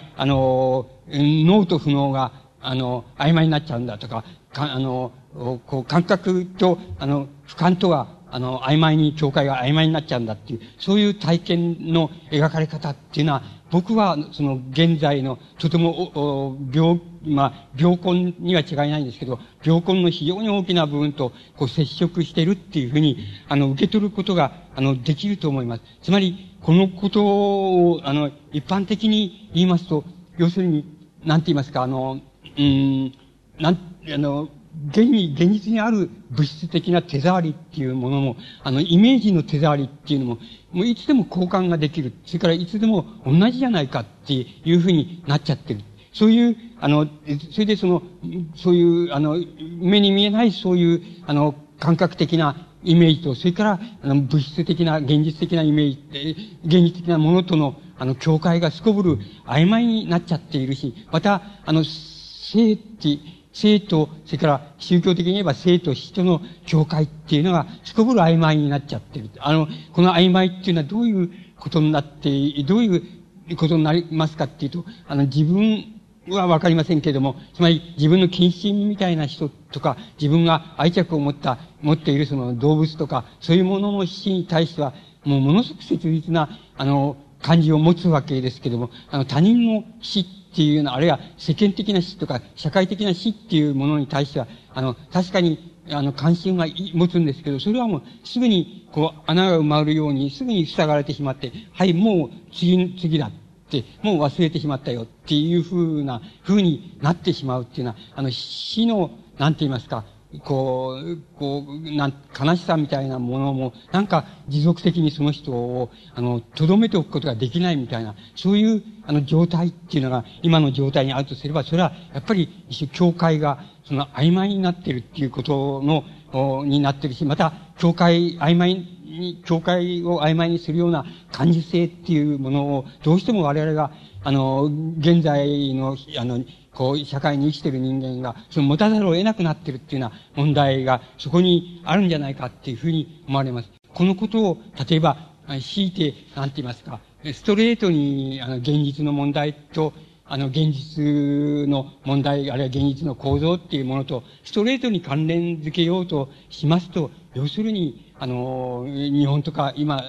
脳と不脳が、曖昧になっちゃうんだとか、こう感覚と、俯瞰とが、曖昧に、境界が曖昧になっちゃうんだっていう、そういう体験の描かれ方っていうのは、僕は、現在の、とても、病根には違いないんですけど、病根の非常に大きな部分と、接触しているっていうふうに、受け取ることが、できると思います。つまり、このことを、一般的に言いますと、要するに、なんて言いますか、現実にある物質的な手触りっていうものも、イメージの手触りっていうのも、もういつでも交換ができる。それからいつでも同じじゃないかっていうふうになっちゃってる。そういう、それでそういう、目に見えないそういう、感覚的なイメージと、それから、物質的な、現実的なイメージ、現実的なものとの、境界がすこぶる曖昧になっちゃっているし、また、生と、それから宗教的に言えば生と死との境界っていうのがすこぶる曖昧になっちゃってる。この曖昧っていうのはどういうことになりますかっていうと、自分はわかりませんけれども、つまり自分の近親みたいな人とか、自分が愛着を持っている動物とか、そういうものの死に対しては、もうものすごく切実な、感じを持つわけですけども、他人の死っていうのは、あるいは世間的な死とか社会的な死っていうものに対しては、確かに、関心は持つんですけど、それはもうすぐに、穴が埋まるようにすぐに塞がれてしまって、はい、もう次だって、もう忘れてしまったよっていう風になってしまうっていうのは、死の、なんて言いますか、悲しさみたいなものも、なんか持続的にその人を、留めておくことができないみたいな、そういう、状態っていうのが、今の状態にあるとすれば、それは、やっぱり、境界が、曖昧になってるっていうことになってるし、また、境界を曖昧にするような感受性っていうものを、どうしても我々が、現在の、社会に生きている人間が、持たざるを得なくなっているっていうような問題が、そこにあるんじゃないかっていうふうに思われます。このことを、例えば、強いて、なんて言いますか、ストレートに、現実の問題と、現実の問題、あるいは現実の構造っていうものと、ストレートに関連づけようとしますと、要するに、日本とか、今、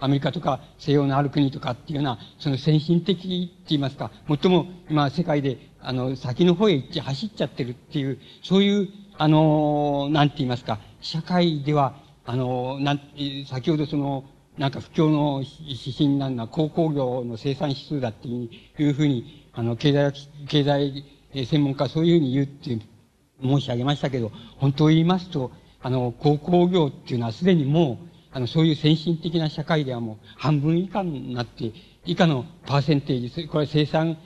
アメリカとか、西洋のある国とかっていうような、先進的って言いますか、最も、今、世界で、先の方へ行って走っちゃってるっていう、そういう、なんて言いますか、社会では、先ほどなんか不況の指針なんだ、鉱工業の生産指数だっていうふうに、経済専門家はそういうふうに言うって申し上げましたけど、本当を言いますと、鉱工業っていうのはすでにもう、そういう先進的な社会ではもう半分以下になって、以下のパーセンテージ、これは生産、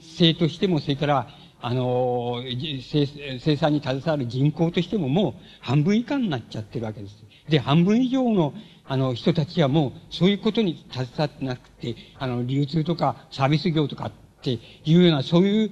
生としても、それから、生産に携わる人口としてももう半分以下になっちゃってるわけです。で、半分以上の、人たちはもうそういうことに携わってなくて、流通とかサービス業とかっていうような、そういう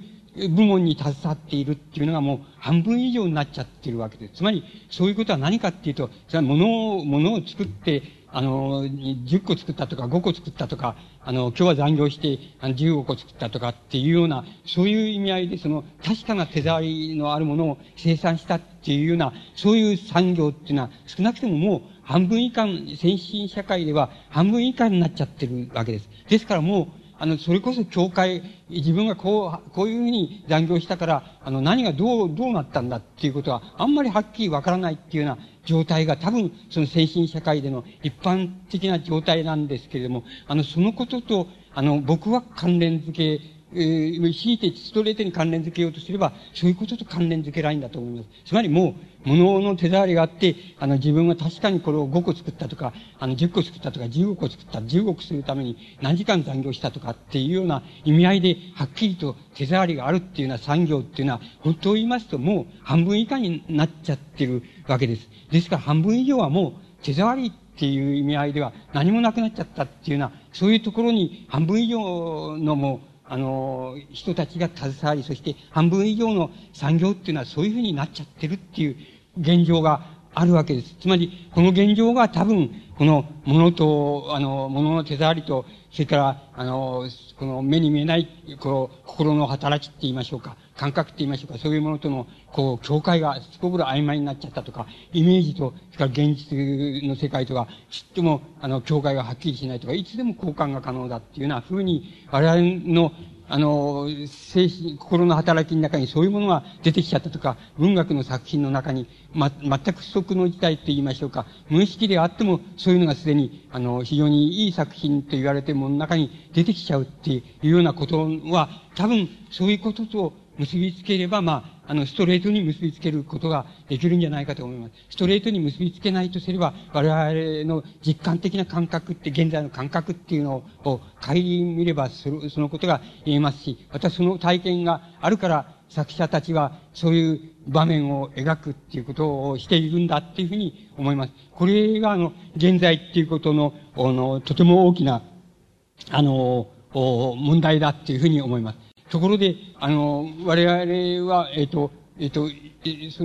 部門に携わっているっていうのがもう半分以上になっちゃってるわけです。つまり、そういうことは何かっていうと、それは物を作って、10個作ったとか5個作ったとか、今日は残業して15個作ったとかっていうような、そういう意味合いで、その確かな手触りのあるものを生産したっていうような、そういう産業っていうのは少なくとももう半分以下、先進社会では半分以下になっちゃってるわけです。ですからもう、それこそ教会、自分がこういうふうに残業したから、何がどうなったんだっていうことは、あんまりはっきりわからないっていうような状態が多分、その先進社会での一般的な状態なんですけれども、そのことと、僕は関連付け、強いてストレートに関連付けようとすれば、そういうことと関連付けないんだと思います。つまりもう、物の手触りがあって、自分は確かにこれを5個作ったとか、10個作ったとか、15個作った、15個するために何時間残業したとかっていうような意味合いで、はっきりと手触りがあるっていうような産業っていうのは、本当を言いますともう半分以下になっちゃってるわけです。ですから半分以上はもう手触りっていう意味合いでは何もなくなっちゃったっていうような、そういうところに半分以上のもう、人たちが携わり、そして半分以上の産業っていうのはそういうふうになっちゃってるっていう現状があるわけです。つまり、この現状が多分、この物と、物の手触りと、それから、この目に見えない、こう、心の働きって言いましょうか、感覚って言いましょうか、そういうものとの、こう、境界がすこぶる曖昧になっちゃったとか、イメージと、それから現実の世界とか、ちっとも、境界がはっきりしないとか、いつでも交換が可能だっていうような風に、我々の、精神、心の働きの中にそういうものが出てきちゃったとか、文学の作品の中に、全く不足の事態と言いましょうか、無意識であっても、そういうのがすでに、非常にいい作品と言われてもの中に出てきちゃうっていうようなことは、多分、そういうことと結びつければ、ストレートに結びつけることができるんじゃないかと思います。ストレートに結びつけないとすれば、我々の実感的な感覚って、現在の感覚っていうのを顧みれば、そのことが言えますし、またその体験があるから、作者たちはそういう場面を描くっていうことをしているんだっていうふうに思います。これが、現在っていうことの、とても大きな、問題だっていうふうに思います。ところで、我々は、そ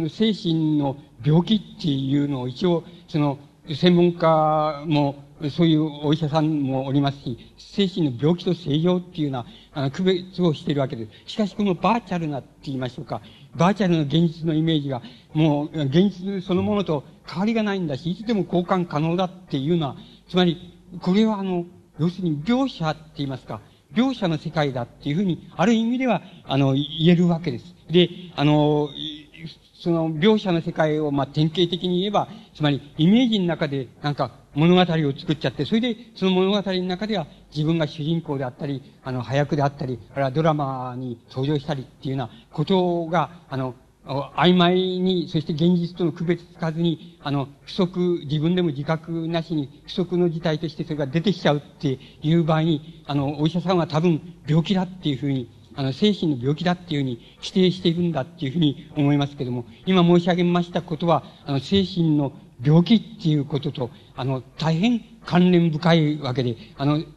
の精神の病気っていうのを一応、その、専門家も、そういうお医者さんもおりますし、精神の病気と正常っていうのは、区別をしているわけです。しかし、このバーチャルなって言いましょうか、バーチャルの現実のイメージが、もう、現実そのものと変わりがないんだし、いつでも交換可能だっていうのは、つまり、これは要するに描写って言いますか、描写の世界だっていうふうに、ある意味では、言えるわけです。で、その描写の世界を、典型的に言えば、つまり、イメージの中で、なんか、物語を作っちゃって、それで、その物語の中では、自分が主人公であったり、配役であったり、あるいはドラマに登場したりっていうようなことが、曖昧に、そして現実との区別つかずに、不足、自分でも自覚なしに、不足の事態としてそれが出てきちゃうっていう場合に、お医者さんは多分病気だっていうふうに、精神の病気だっていうふうに規定しているんだっていうふうに思いますけども、今申し上げましたことは、精神の病気っていうことと、大変関連深いわけで、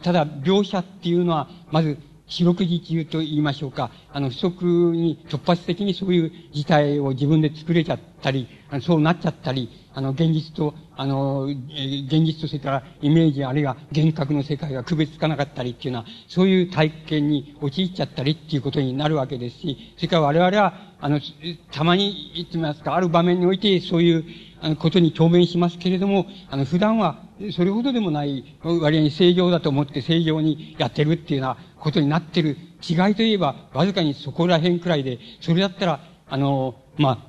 ただ描写っていうのは、まず、四六時中と言いましょうか、不足に突発的にそういう事態を自分で作れちゃったり、そうなっちゃったり、現実とそれからイメージあるいは幻覚の世界が区別つかなかったりっていうのは、そういう体験に陥っちゃったりっていうことになるわけですし、それから我々は、たまに言ってみますか、ある場面においてそういうことに直面しますけれども、普段はそれほどでもない割合に正常だと思って正常にやってるっていうようなことになってる違いといえば、わずかにそこら辺くらいで、それだったら、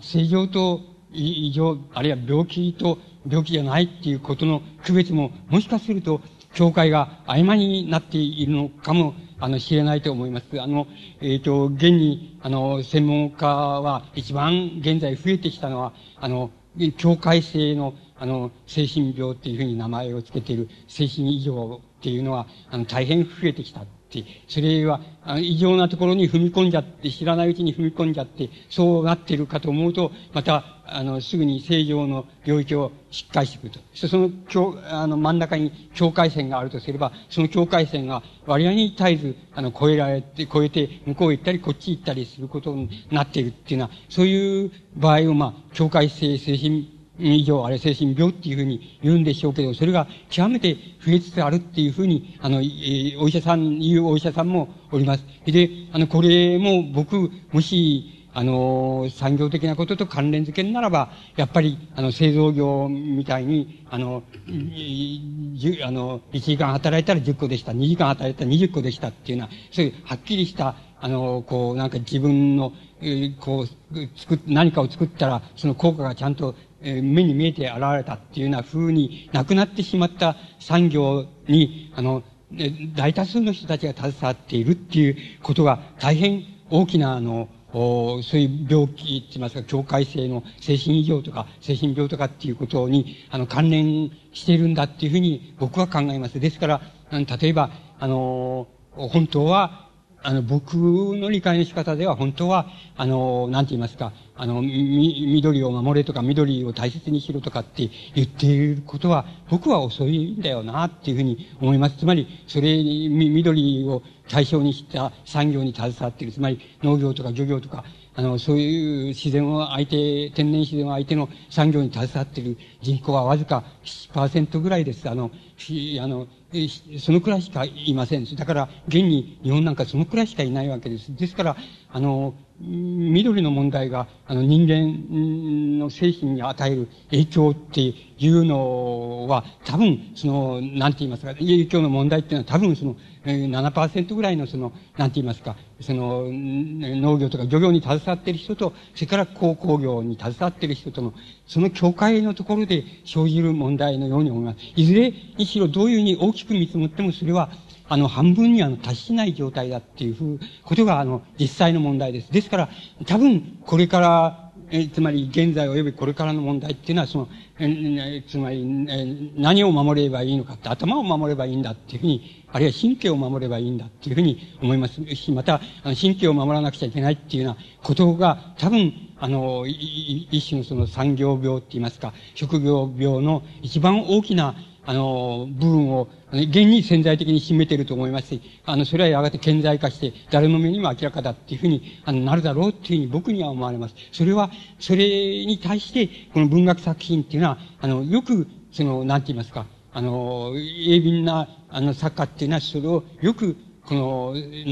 正常と異常、あるいは病気と病気じゃないっていうことの区別も、もしかすると、境界が曖昧になっているのかも、しれないと思います。現に、専門家は一番現在増えてきたのは、境界性の、精神病っていうふうに名前をつけている精神異常っていうのは、大変増えてきた。って、それは異常なところに踏み込んじゃって、知らないうちに踏み込んじゃって、そうなっているかと思うと、また、すぐに正常の領域をしっかりしてくると。そしてその、真ん中に境界線があるとすれば、その境界線が割合に絶えず、越えて、向こう行ったり、こっち行ったりすることになっているっていうのは、そういう場合を、境界性精神異常、精神病っていうふうに言うんでしょうけど、それが極めて増えつつあるっていうふうに、言うお医者さんもおります。で、これも僕、もし、産業的なことと関連づけるならば、やっぱり、製造業みたいに、1時間働いたら10個でした、2時間働いたら20個でしたっていうのは、そういうはっきりした、自分の、何かを作ったら、その効果がちゃんと、目に見えて現れたっていうような風になくなってしまった産業に、大多数の人たちが携わっているっていうことが大変大きな、そういう病気って言いますか、境界性の精神異常とか精神病とかっていうことに、関連しているんだっていうふうに僕は考えます。ですから、例えば、本当は、僕の理解の仕方では本当は、なんて言いますか、緑を守れとか緑を大切にしろとかって言っていることは、僕は遅いんだよな、っていうふうに思います。つまり、それに、緑を対象にした産業に携わっている。つまり、農業とか漁業とか、そういう自然を相手、天然自然を相手の産業に携わっている人口はわずか 7% ぐらいです。そのくらいしかいません。だから、現に日本なんかそのくらいしかいないわけです。ですから、緑の問題が、人間の精神に与える影響っていうのは、多分、なんて言いますか、影響の問題っていうのは多分、7% ぐらいのなんて言いますか、農業とか漁業に携わっている人と、それから鉱工業に携わっている人との、その境界のところで生じる問題のように思います。いずれにしろどういうふうに大きく見積もっても、それは、半分に達しない状態だっていうことが、実際の問題です。ですから、多分、これから、つまり現在及びこれからの問題っていうのは、つまり、何を守ればいいのかって、頭を守ればいいんだっていうふうに、あるいは神経を守ればいいんだっていうふうに思いますし、また、神経を守らなくちゃいけないっていうようなことが、多分、一種の産業病って言いますか、職業病の一番大きな、部分を、現に潜在的に占めていると思いますし、それはやがて顕在化して、誰の目にも明らかだっていうふうに、なるだろうっていうふうに僕には思われます。それに対して、この文学作品っていうのは、よく、なんて言いますか、鋭敏な、作家っていうのは、それをよく、な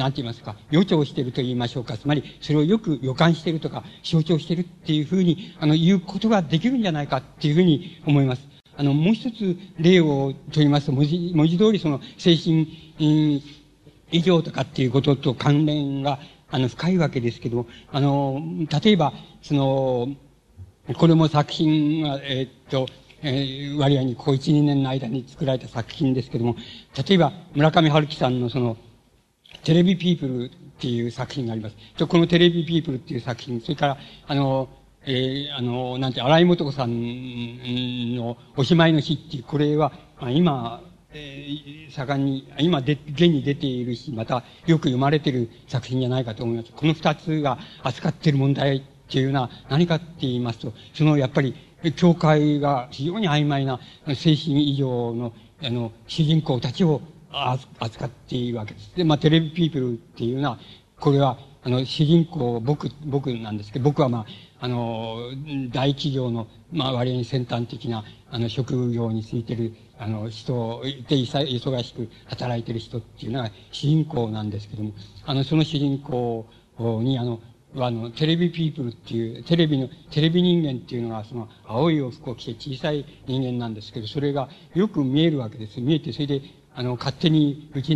んて言いますか、予兆していると言いましょうか。つまり、それをよく予感しているとか、象徴しているっていうふうに、言うことができるんじゃないかっていうふうに思います。もう一つ例をと言いますと、文字通り精神異常とかっていうことと関連が、深いわけですけど、例えば、これも作品は、割合にこう1、2年の間に作られた作品ですけども、例えば、村上春樹さんのテレビピープルっていう作品があります。このテレビピープルっていう作品、それから、荒井素子さんのおしまいの詩っていう、これは、今、盛んに、現に出ているし、また、よく読まれている作品じゃないかと思います。この二つが扱っている問題っていうのは、何かって言いますと、やっぱり、境界が非常に曖昧な精神異常の、主人公たちを扱っているわけです。で、テレビピープルっていうのは、これは、主人公、僕なんですけど、僕は大企業の、割に先端的な、職業についてる、人で、忙しく働いてる人っていうのが主人公なんですけども、その主人公に、テレビピープルっていう、テレビ人間っていうのが、青いお服を着て小さい人間なんですけど、それがよく見えるわけです。見えて、それで、勝手に自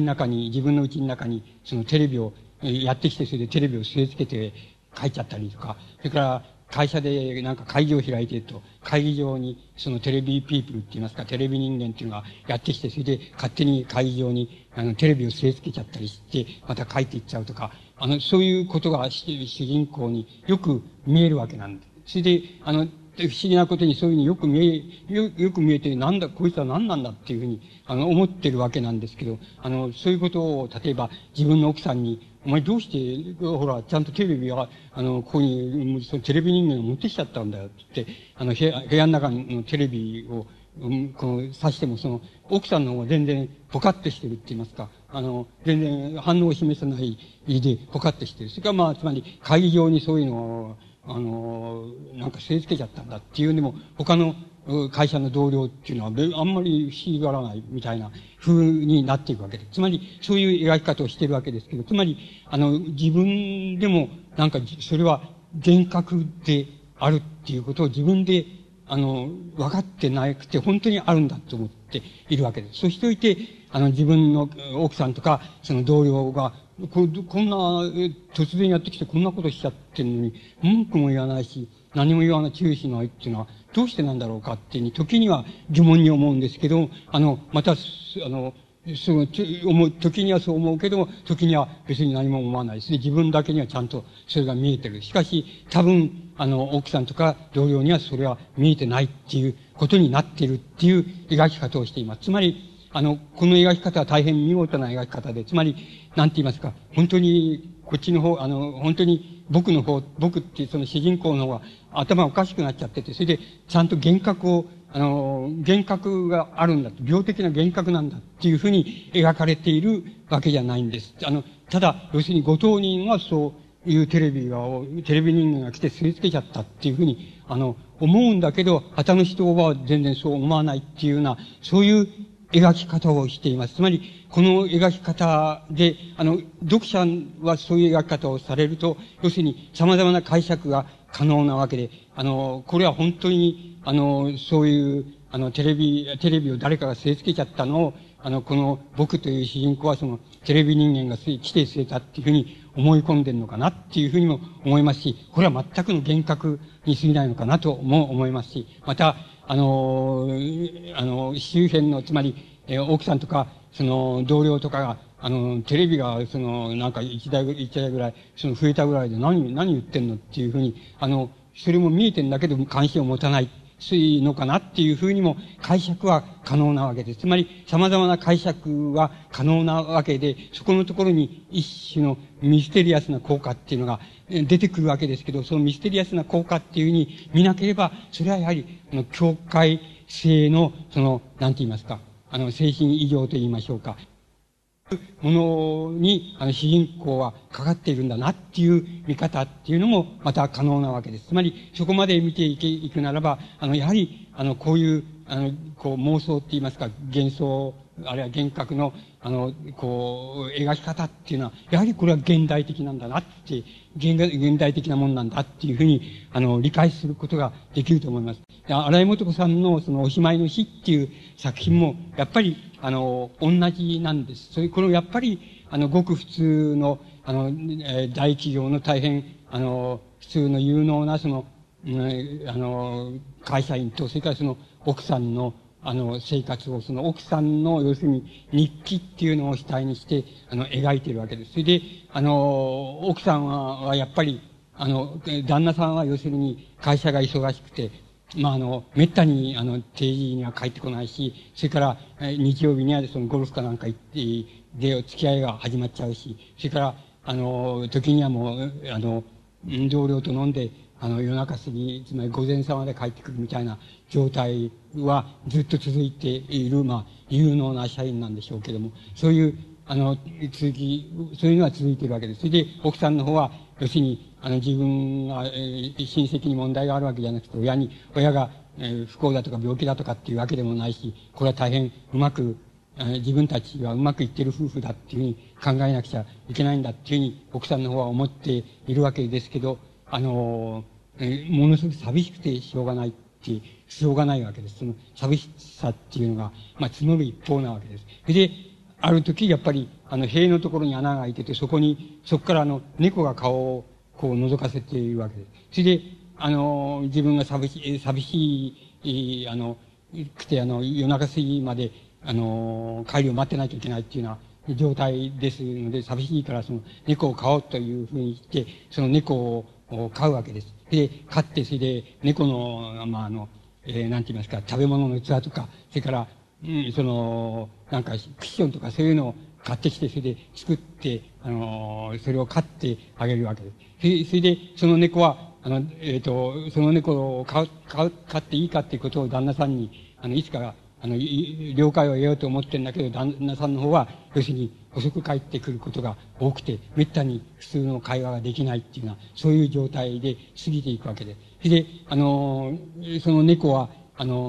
分の家の中に、テレビを、やってきて、それでテレビを据え付けて書いちゃったりとか、それから会社でなんか会議を開いてると、会議場にテレビピープルって言いますか、テレビ人間っていうのがやってきて、それで勝手に会議場にテレビを据え付けちゃったりして、また書いていっちゃうとか、そういうことが主人公によく見えるわけなんです。それで、不思議なことにそういうふうによく見えて、なんだ、こいつは何なんだっていうふうに、思ってるわけなんですけど、そういうことを、例えば、自分の奥さんに、お前どうして、ほら、ちゃんとテレビは、ここに、そのテレビ人間を持ってきちゃったんだよって言って、部屋の中のテレビを、こう、さしても、その、奥さんの方が全然、ポカッとしてるって言いますか、全然反応を示さないで、ポカッとしてる。それからまあ、つまり、会議上にそういうのを、なんか据え付けちゃったんだっていうのも、他の会社の同僚っていうのは、あんまり不思議がらないみたいな風になっていくわけです。つまり、そういう描き方をしているわけですけど、つまり、自分でも、なんか、それは幻覚であるっていうことを自分で、分かってなくて、本当にあるんだと思っているわけです。そしておいて、自分の奥さんとか、その同僚が、こんな、突然やってきてこんなことしちゃってるのに、文句も言わないし、何も言わない、注意しないっていうのは、どうしてなんだろうかっていうに、時には疑問に思うんですけど、また、時にはそう思うけども、時には別に何も思わないですね。自分だけにはちゃんとそれが見えてる。しかし、多分、奥さんとか同僚にはそれは見えてないっていうことになっているっていう描き方をしています。つまり、この描き方は大変見事な描き方で、つまり、なんて言いますか、本当に、こっちの方、本当に僕ってその主人公の方が頭おかしくなっちゃってて、それで、ちゃんと幻覚を、幻覚があるんだ、病的な幻覚なんだっていうふうに描かれているわけじゃないんです。ただ、要するにご当人はそういうテレビ人間が来てすりつけちゃったっていうふうに、思うんだけど、他の人は全然そう思わないっていうような、そういう描き方をしています。つまり、この描き方で、読者はそういう描き方をされると、要するに様々な解釈が可能なわけで、これは本当に、そういう、テレビを誰かが据え付けちゃったのを、この僕という主人公はそのテレビ人間が来て据えたっていうふうに思い込んでるのかなっていうふうにも思いますし、これは全くの幻覚に過ぎないのかなとも思いますし、また、周辺の、つまり、奥さんとか、その、同僚とかが、テレビが、その、なんか一台ぐらい、その増えたぐらいで何言ってんのっていうふうに、それも見えてんだけど関心を持たない、のかなっていうふうにも解釈は可能なわけです。つまり、様々な解釈は可能なわけで、そこのところに一種のミステリアスな効果っていうのが出てくるわけですけど、そのミステリアスな効果っていうふうに見なければ、それはやはり、境界性の、その、なんて言いますか、精神異常と言いましょうか。ものに、主人公はかかっているんだなっていう見方っていうのもまた可能なわけです。つまり、そこまで見ていくならば、やはり、こういう、こう妄想って言いますか、幻想、あるいは幻覚の、こう、描き方っていうのは、やはりこれは現代的なんだなって、現代的なもんなんだっていうふうに、理解することができると思います。荒井素子さんのそのおしまいの死っていう作品も、やっぱり、同じなんです。それ、これやっぱり、ごく普通の、大企業の大変、普通の有能な、その、会社員と、それからその、奥さんの、生活を、その奥さんの、要するに、日記っていうのを主体にして、描いているわけです。それで、奥さんはやっぱり、旦那さんは要するに、会社が忙しくて、まあ、めったに、定時には帰ってこないし、それから、日曜日には、その、ゴルフかなんか行って、で、付き合いが始まっちゃうし、それから、時にはもう、同僚と飲んで、夜中過ぎ、つまり午前様で帰ってくるみたいな状態はずっと続いている、まあ、有能な社員なんでしょうけども、そういう、そういうのは続いているわけです。それで、奥さんの方は、要するに、自分が、親戚に問題があるわけじゃなくて、親が、不幸だとか病気だとかっていうわけでもないし、これは大変うまく、自分たちはうまくいってる夫婦だっていうふうに考えなくちゃいけないんだっていうふうに、奥さんの方は思っているわけですけど、ものすごく寂しくてしょうがないわけです。その寂しさっていうのが、まあ、募る一方なわけです。で、ある時、やっぱり、塀のところに穴が開いてて、そこから猫が顔をこう覗かせているわけです。それで、自分が寂しい、夜中過ぎまで、帰りを待ってないといけないっていうのは、状態ですので、寂しいからその猫を飼おうというふうに言って、その猫を飼うわけです。で、飼って、それで猫の、まあ、なんて言いますか、食べ物の器とか、それから、その、なんか、クッションとかそういうのを買ってきて、それで作って、それを飼ってあげるわけです。それで、その猫は、その猫を飼っていいかっていうことを旦那さんに、いつか、了解を得ようと思ってんだけど、旦那さんの方は、要するに遅く帰ってくることが多くて、めったに普通の会話ができないっていうのは、そういう状態で過ぎていくわけで。それで、その猫は、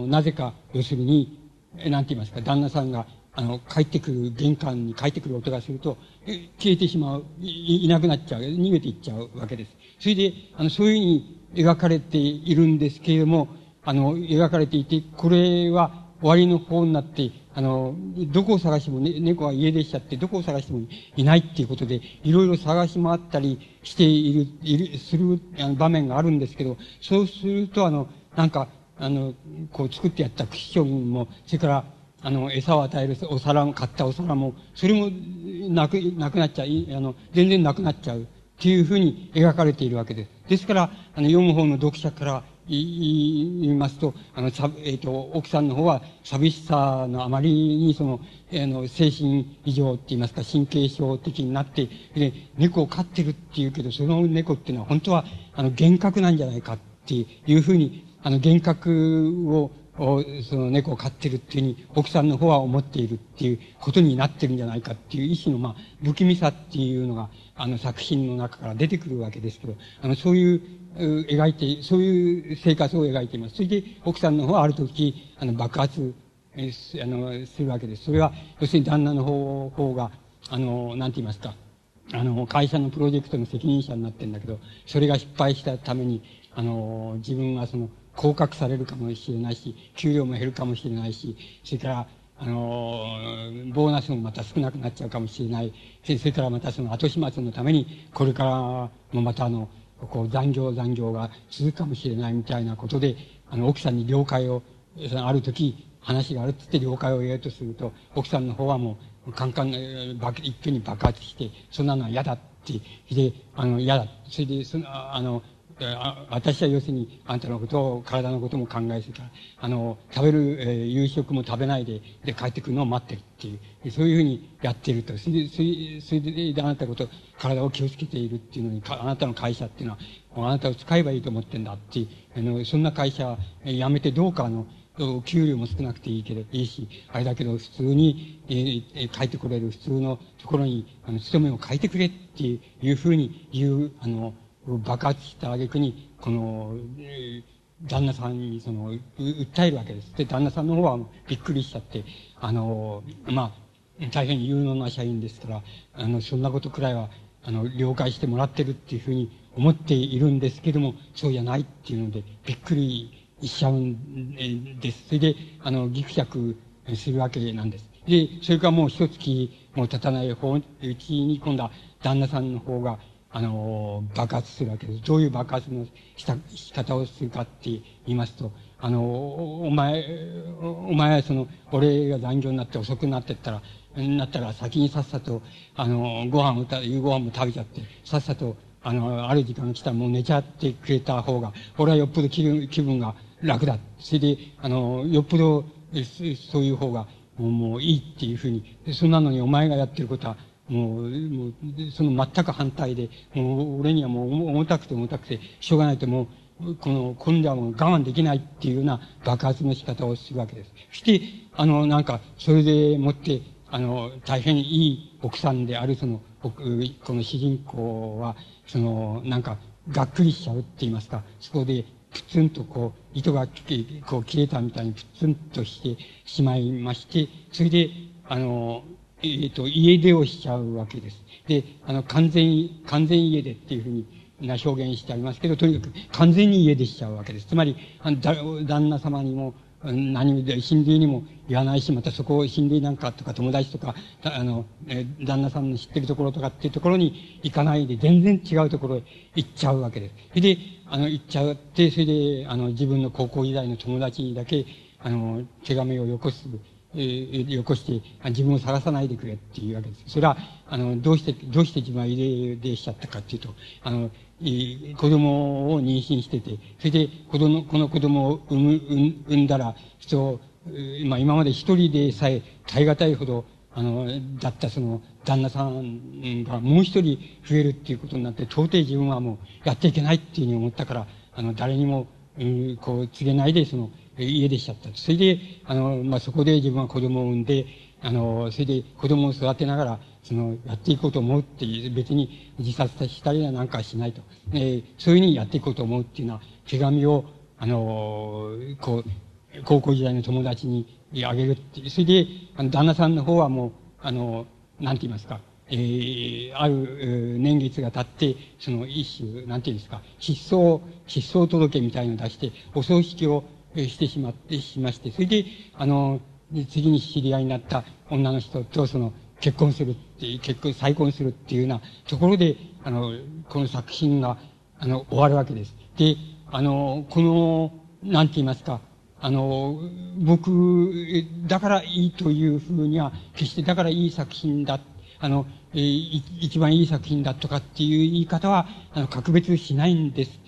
なぜか、要するに、なんて言いますか、旦那さんが、帰ってくる、玄関に帰ってくる音がすると、消えてしまう、いなくなっちゃう、逃げていっちゃうわけです。それで、そういうふうに描かれているんですけれども、描かれていて、これは、終わりの方になって、どこを探しても、ね、猫は家出しちゃって、どこを探してもいないっていうことで、いろいろ探し回ったりしてする場面があるんですけど、そうすると、なんか、こう作ってやったクッションも、それから、餌を与えるお皿も、買ったお皿も、それもなくなっちゃう、全然なくなっちゃうっていうふうに描かれているわけです。ですから、読む方の読者から、言いますと、奥さんの方は寂しさのあまりにその、精神異常って言いますか、神経症的になって、で、猫を飼ってるって言うけど、その猫っていうのは本当は、幻覚なんじゃないかっていうふうに、幻覚を、その猫を飼ってるっていうふうに、奥さんの方は思っているっていうことになってるんじゃないかっていう一種の、まあ、不気味さっていうのが、作品の中から出てくるわけですけど、そういう、そういう生活を描いています。それで、奥さんの方はある時、爆発、するわけです。それは、要するに旦那の方が、なんて言いますか、会社のプロジェクトの責任者になってるんだけど、それが失敗したために、自分はその、降格されるかもしれないし、給料も減るかもしれないし、それから、ボーナスもまた少なくなっちゃうかもしれない。それからまたその後始末のために、これからもまたこう残業が続くかもしれないみたいなことで、奥さんに了解を、ある時話があるって言って了解を得ようとすると、奥さんの方はもう、一気に爆発して、そんなのは嫌だって、で、嫌だ。それで、私は要するに、あんたのことを、体のことも考えするから、食べる、夕食も食べないで、で、帰ってくるのを待ってるっていう、そういうふうにやっていると。それで、あなたのこと、体を気をつけているっていうのに、あなたの会社っていうのは、あなたを使えばいいと思ってんだっていう、そんな会社、辞めてどうか給料も少なくていいし、あれだけど、普通に、帰ってこれる普通のところに、勤めを変えてくれっていうふうに言う、爆発した挙句に、旦那さんに訴えるわけです。で、旦那さんの方はびっくりしちゃって、まあ、大変有能な社員ですから、そんなことくらいは、了解してもらってるっていうふうに思っているんですけども、そうじゃないっていうので、びっくりしちゃうんです。それで、ギクシャクするわけなんです。で、それからもう一月も経たないうちに今度は旦那さんの方が、爆発するわけです。どういう爆発の仕方をするかって言いますと、お前は俺が残業になって遅くなってったら先にさっさと、夕ご飯も食べちゃって、さっさと、ある時間が来たらもう寝ちゃってくれた方が、俺はよっぽど気分が楽だ。それで、よっぽど、そういう方が、もういいっていうふうに、そんなのにお前がやってることは、もう、その全く反対で、もう、俺にはもう重たくて、しょうがないともう、今度はもう我慢できないっていうような爆発の仕方をするわけです。そして、なんか、それでもって、大変いい奥さんである、この主人公は、なんか、がっくりしちゃうって言いますか、そこで、プツンとこう、糸がこう切れたみたいにプツンとしてしまいまして、それで、家出をしちゃうわけです。で、完全家出っていうふうな表現してありますけど、とにかく完全に家出しちゃうわけです。つまり、旦那様にも、親類にも言わないし、またそこを親類なんかとか友達とか、旦那さんの知ってるところとかっていうところに行かないで、全然違うところへ行っちゃうわけです。それで、行っちゃって、それで、自分の高校時代の友達にだけ、手紙をよこす。よこして、自分を探さないでくれっていうわけです。それは、どうして自分は入れしちゃったかっていうと、子供を妊娠してて、それで、この子供を産んだら、まあ今まで一人でさえ耐え難いほど、だったその旦那さんがもう一人増えるっていうことになって、到底自分はもうやっていけないっていうふうに思ったから、誰にも、こう告げないで、家出しちゃった。それで、まあ、そこで自分は子供を産んで、それで子供を育てながら、やっていこうと思うっていう、別に自殺したりなんかはしないと。そういうふうにやっていこうと思うっていうのは、手紙を、こう、高校時代の友達にあげるっていう。それで、旦那さんの方はもう、なんて言いますか、ある年月が経って、一種、なんて言うんですか、失踪届みたいのを出して、お葬式をしてしまして、それで、次に知り合いになった女の人と、再婚するっていうようなところで、この作品が、終わるわけです。で、なんて言いますか、僕、だからいいというふうには、決してだからいい作品だ、一番いい作品だとかっていう言い方は、格別しないんです。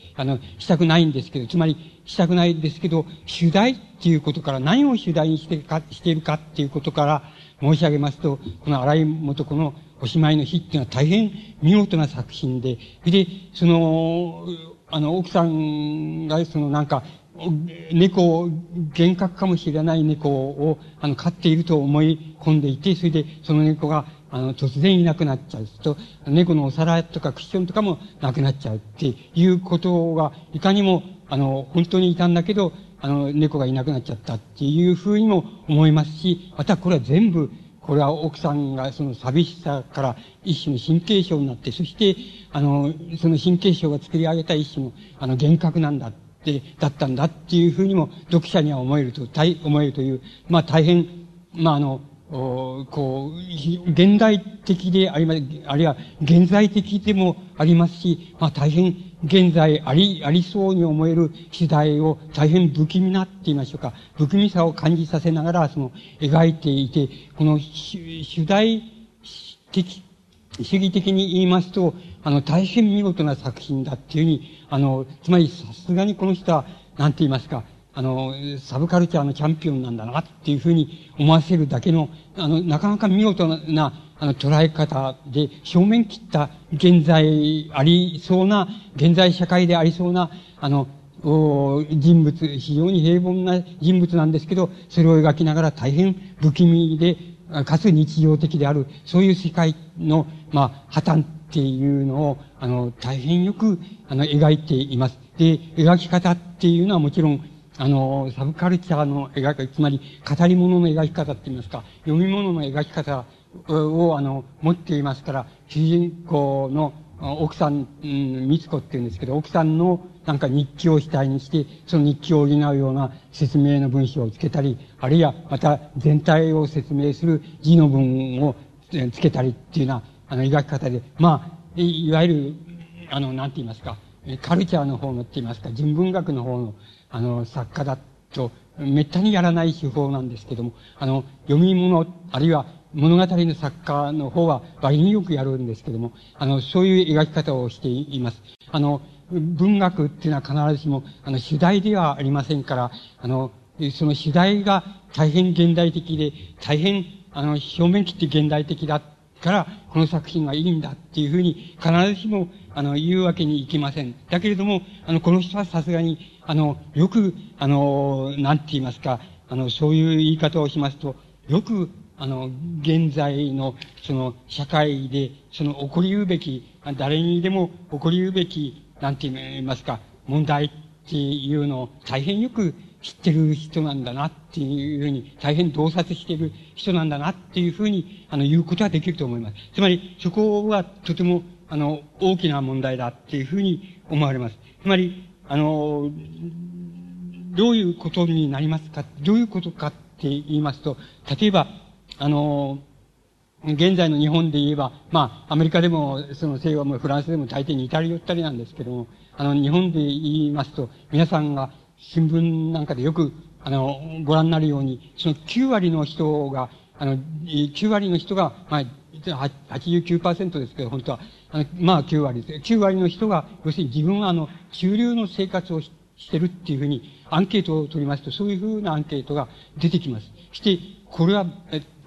したくないんですけど、つまり、したくないですけど、主題っていうことから、何を主題にしているかっていうことから申し上げますと、この荒井素子のおしまいの日っていうのは大変見事な作品で、で、奥さんが、猫を、幻覚かもしれない猫を、飼っていると思い込んでいて、それで、その猫が、突然いなくなっちゃうと、猫のお皿とかクッションとかもなくなっちゃうっていうことが、いかにも、本当にいたんだけど、猫がいなくなっちゃったっていうふうにも思いますし、またこれは全部、これは奥さんがその寂しさから一種の神経症になって、そして、その神経症が作り上げた一種の、幻覚なんだ。だったんだっていうふうにも読者には思えるという、まあ大変、まあこう、現代的であります、あるいは現在的でもありますし、まあ大変現在ありそうに思える主題を大変不気味なって言いましょうか、不気味さを感じさせながら描いていて、この主題的、主義的に言いますと、大変見事な作品だっていうふうに、つまりさすがにこの人は、なんて言いますか、サブカルチャーのチャンピオンなんだなっていうふうに思わせるだけの、なかなか見事な、捉え方で、正面切った現在ありそうな、現在社会でありそうな、人物、非常に平凡な人物なんですけど、それを描きながら大変不気味で、かつ日常的である、そういう世界の、まあ、破綻っていうのを、大変よく、描いています。で、描き方っていうのはもちろん、サブカルチャーの描き、つまり、語り物の描き方って言いますか、読み物の描き方を、持っていますから、主人公の奥さん、美津子って言うんですけど、奥さんのなんか日記を主体にして、その日記を補うような説明の文章をつけたり、あるいはまた全体を説明する字の文をつけたりっていうような、描き方で、まあ、いわゆる、なんて言いますか、カルチャーの方のって言いますか、人文学の方の、作家だと、めったにやらない手法なんですけども、読み物、あるいは物語の作家の方は割によくやるんですけども、そういう描き方をしています。文学っていうのは必ずしも、主題ではありませんから、その主題が大変現代的で、大変、表面切って現代的だから、この作品がいいんだっていうふうに、必ずしも、言うわけにいきません。だけれども、この人はさすがに、よく、なんて言いますか、そういう言い方をしますと、よく、現在の、社会で、起こりうべき、誰にでも起こりうべき、なんて言いますか、問題っていうのを大変よく知ってる人なんだなっていうふうに、大変洞察してる人なんだなっていうふうに、言うことはできると思います。つまり、そこはとても、大きな問題だっていうふうに思われます。つまり、どういうことになりますか、どういうことかって言いますと、例えば、現在の日本で言えば、まあ、アメリカでも、西欧もフランスでも大抵似たり寄ったりなんですけども、日本で言いますと、皆さんが新聞なんかでよく、ご覧になるように、その9割の人が、まあ、89% ですけど、本当は、まあ9割です。9割の人が、要するに自分は中流の生活をしてるっていうふうに、アンケートを取りますと、そういうふうなアンケートが出てきます。して、これは、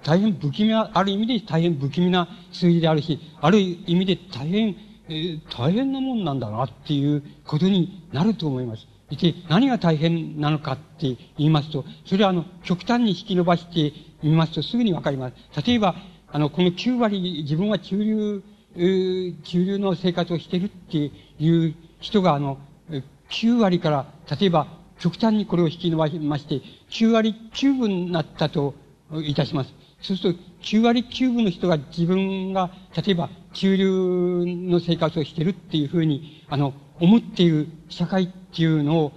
大変不気味な、ある意味で大変不気味な数字であるし、ある意味で大変なもんなんだなっていうことになると思います。で、何が大変なのかって言いますと、それは極端に引き伸ばしてみますとすぐにわかります。例えば、この9割、自分は中流の生活をしてるっていう人が、9割から、例えば、極端にこれを引き伸ばしまして、9割9分になったといたします。そうすると、9割9分の人が自分が、例えば、中流の生活をしてるっていうふうに、思っている社会っていうのを、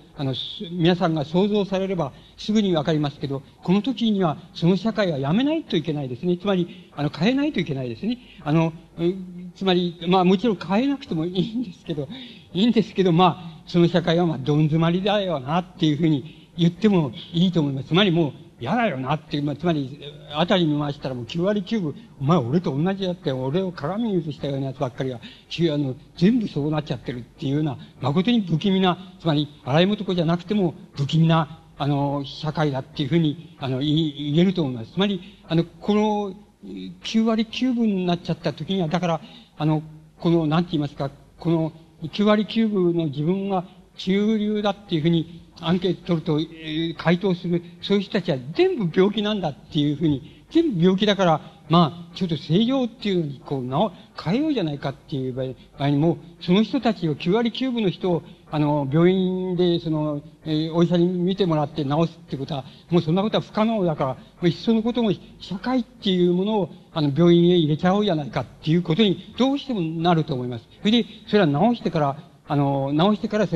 皆さんが想像されればすぐにわかりますけど、この時にはその社会はやめないといけないですね。つまり、変えないといけないですね。つまり、まあもちろん変えなくてもいいんですけど、まあ、その社会はまあどん詰まりだよなっていうふうに言ってもいいと思います。つまりもう、嫌だよなっていう、まあ、つまり、あたり見回したらもう9割9分、お前俺と同じだって、俺を鏡に映したようなやつばっかりが、全部そうなっちゃってるっていうような、誠に不気味な、つまり、洗い男じゃなくても不気味な、社会だっていうふうに、言えると思います。つまり、この9割9分になっちゃった時には、だから、なんて言いますか、この9割9分の自分が中流だっていうふうに、アンケート取ると、回答する、そういう人たちは全部病気なんだっていうふうに、全部病気だから、まあ、ちょっと正常っていうのに、変えようじゃないかっていう場合にも、その人たちを、9割9分の人を、病院で、お医者に診てもらって治すってことは、もうそんなことは不可能だから、もういっそのことも、社会っていうものを、病院へ入れちゃおうじゃないかっていうことに、どうしてもなると思います。それで、それは治してから、そ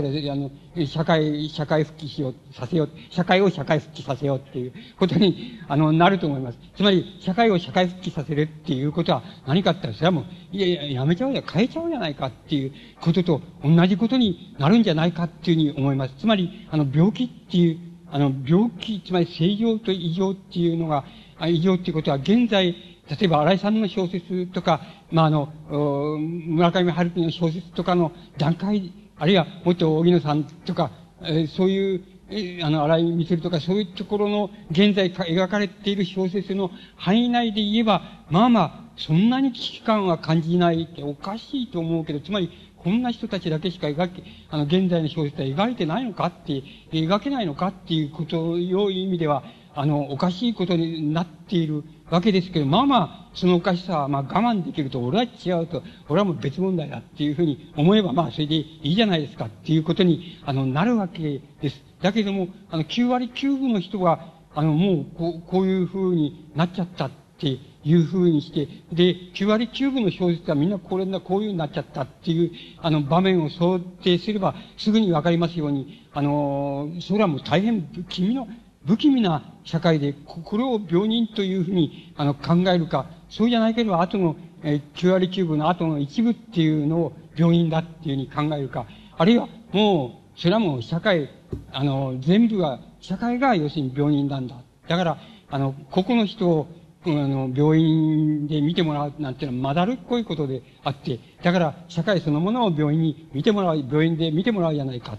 れで、社会復帰しよう、させよう、社会を社会復帰させようっていうことに、なると思います。つまり、社会を社会復帰させるっていうことは何かって言ったら、それはもう、やめちゃおうや、変えちゃおうじゃないかっていうことと同じことになるんじゃないかっていうふうに思います。つまり、病気っていう、つまり正常と異常っていうのが、異常っていうことは現在、例えば、新井さんの小説とか、まあ、村上春樹の小説とかの段階、あるいは、元荻野さんとか、そういう、新井満とか、そういうところの、現在描かれている小説の範囲内で言えば、まあまあ、そんなに危機感は感じないっておかしいと思うけど、つまり、こんな人たちだけしか現在の小説は描いてないのかって、描けないのかっていうことをいう意味では、おかしいことになっているわけですけど、まあまあ、そのおかしさはまあ我慢できると、俺は違うと、俺はもう別問題だっていうふうに思えば、まあそれでいいじゃないですかっていうことに、なるわけです。だけども、9割9分の人が、もうこういうふうになっちゃったっていうふうにして、で、9割9分の小説はみんなこういうになっちゃったっていう、場面を想定すれば、すぐにわかりますように、それはもう大変不気味な社会で、これを病人というふうに考えるか、そうじゃないければ、後の9割9分の後の一部っていうのを病人だっていうふうに考えるか、あるいはもう、それはもう社会、全部が、社会が要するに病人なんだ。だから、個々の人を、病院で診てもらうなんていうのはまだるっこいことであって、だから社会そのものを病院で診てもらうじゃないかっ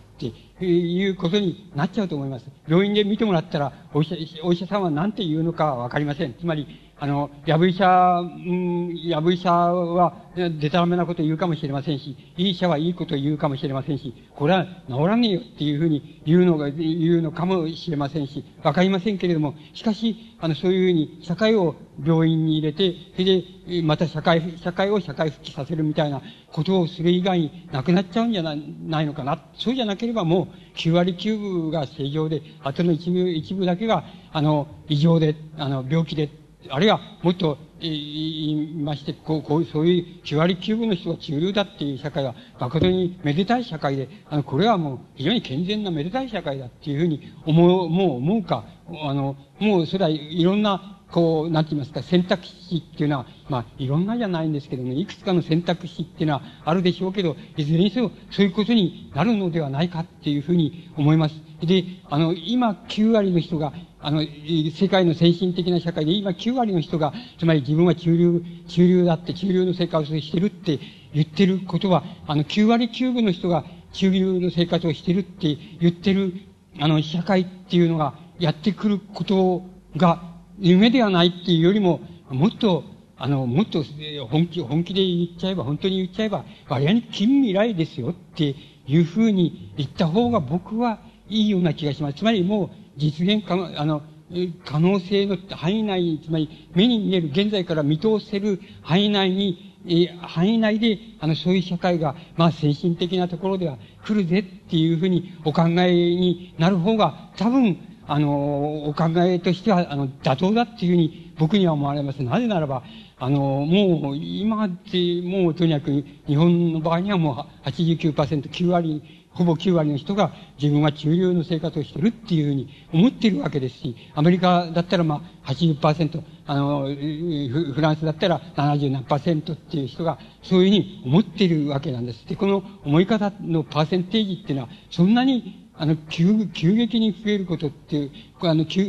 ていうことになっちゃうと思います。病院で診てもらったら、お医者さんは何て言うのかわかりません。つまり、やぶ医者は、でたらめなこと言うかもしれませんし、いい医者はいいこと言うかもしれませんし、これは治らねえよっていうふうに言うのかもしれませんし、わかりませんけれども、しかし、そういうふうに社会を病院に入れて、それで、また社会を社会復帰させるみたいなことをする以外になくなっちゃうんじゃないのかな。そうじゃなければもう、9割9分が正常で、あとの一部だけが、異常で、病気で、あるいは、もっと言いまして、そういう9割9分の人が中流だっていう社会は、誠にめでたい社会で、これはもう非常に健全なめでたい社会だっていうふうにもう思うか、もうそれはいろんなこう、なんて言いますか、選択肢っていうのは、まあ、いろんなじゃないんですけども、いくつかの選択肢っていうのはあるでしょうけど、いずれにせよ、そういうことになるのではないかっていうふうに思います。で、今、9割の人が、世界の先進的な社会で、今、9割の人が、つまり自分は中流だって、中流の生活をしてるって言ってることは、9割9分の人が中流の生活をしてるって言ってる、社会っていうのが、やってくることが、夢ではないっていうよりも、もっと本気で言っちゃえば、本当に言っちゃえば、割合に近未来ですよっていうふうに言った方が僕はいいような気がします。つまりもう実現可能性の範囲内に、つまり目に見える現在から見通せる範囲内に、範囲内で、そういう社会が、まあ、精神的なところでは来るぜっていうふうにお考えになる方が、多分、お考えとしては、妥当だっていうふうに僕には思われます。なぜならば、もう、今って、もうとにかく日本の場合にはもう 89%、9割、ほぼ9割の人が自分は中流の生活をしてるっていうふうに思ってるわけですし、アメリカだったらまあ 80%、フランスだったら70何%っていう人がそういうふうに思ってるわけなんです。で、この思い方のパーセンテージっていうのは、そんなに急激に増えることっていう、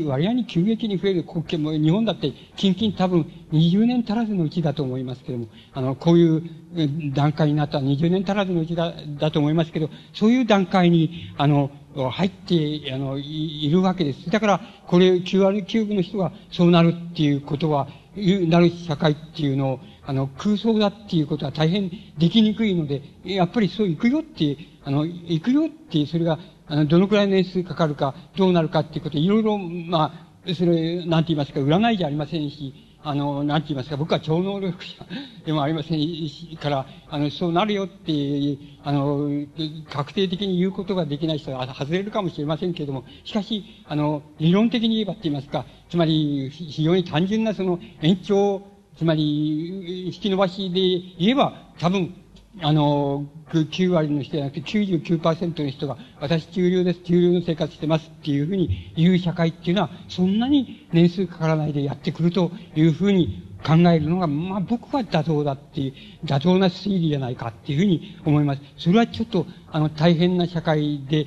割合に急激に増える国権も、日本だって、近々多分20年足らずのうちだと思いますけども、こういう段階になったら20年足らずのうちだと思いますけど、そういう段階に、入って、いるわけです。だから、これ、9割9分の人がそうなるっていうことは、なる社会っていうのを、空想だっていうことは大変できにくいので、やっぱりそう行くよって、それが、どのくらい年数かかるか、どうなるかっていうこと、いろいろ、まあ、それ、なんて言いますか、占いじゃありませんし、なんて言いますか、僕は超能力者でもありませんし、から、そうなるよって、確定的に言うことができない人は外れるかもしれませんけれども、しかし、理論的に言えばって言いますか、つまり、非常に単純なその延長、つまり、引き延ばしで言えば、多分、9割の人じゃなくて 99% の人が、私中流です、中流の生活してますっていうふうに言う社会っていうのは、そんなに年数かからないでやってくるというふうに考えるのが、まあ僕は妥当だっていう、妥当な推理じゃないかっていうふうに思います。それはちょっと、大変な社会で、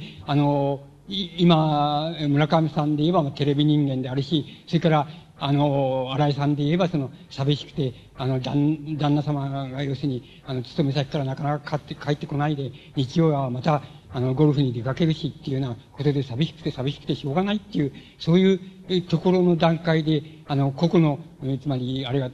今、村上さんで言えばテレビ人間であるし、それから、新井さんで言えばその、寂しくて、旦那様が要するに、勤め先からなかなか帰ってこないで、日曜はまた、ゴルフに出かけるしっていうようなことで寂しくてしょうがないっていう、そういうところの段階で、個々の、つまり、あれが、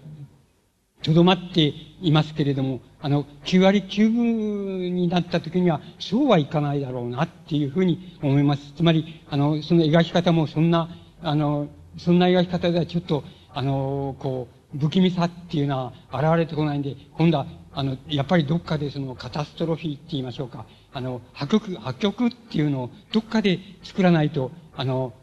とどまっていますけれども、9割9分になった時には、そうはいかないだろうなっていうふうに思います。つまり、その描き方もそんな描き方ではちょっと、こう、不気味さっていうのは現れてこないんで、今度は、やっぱりどっかでそのカタストロフィーって言いましょうか、破局っていうのをどっかで作らないと、こ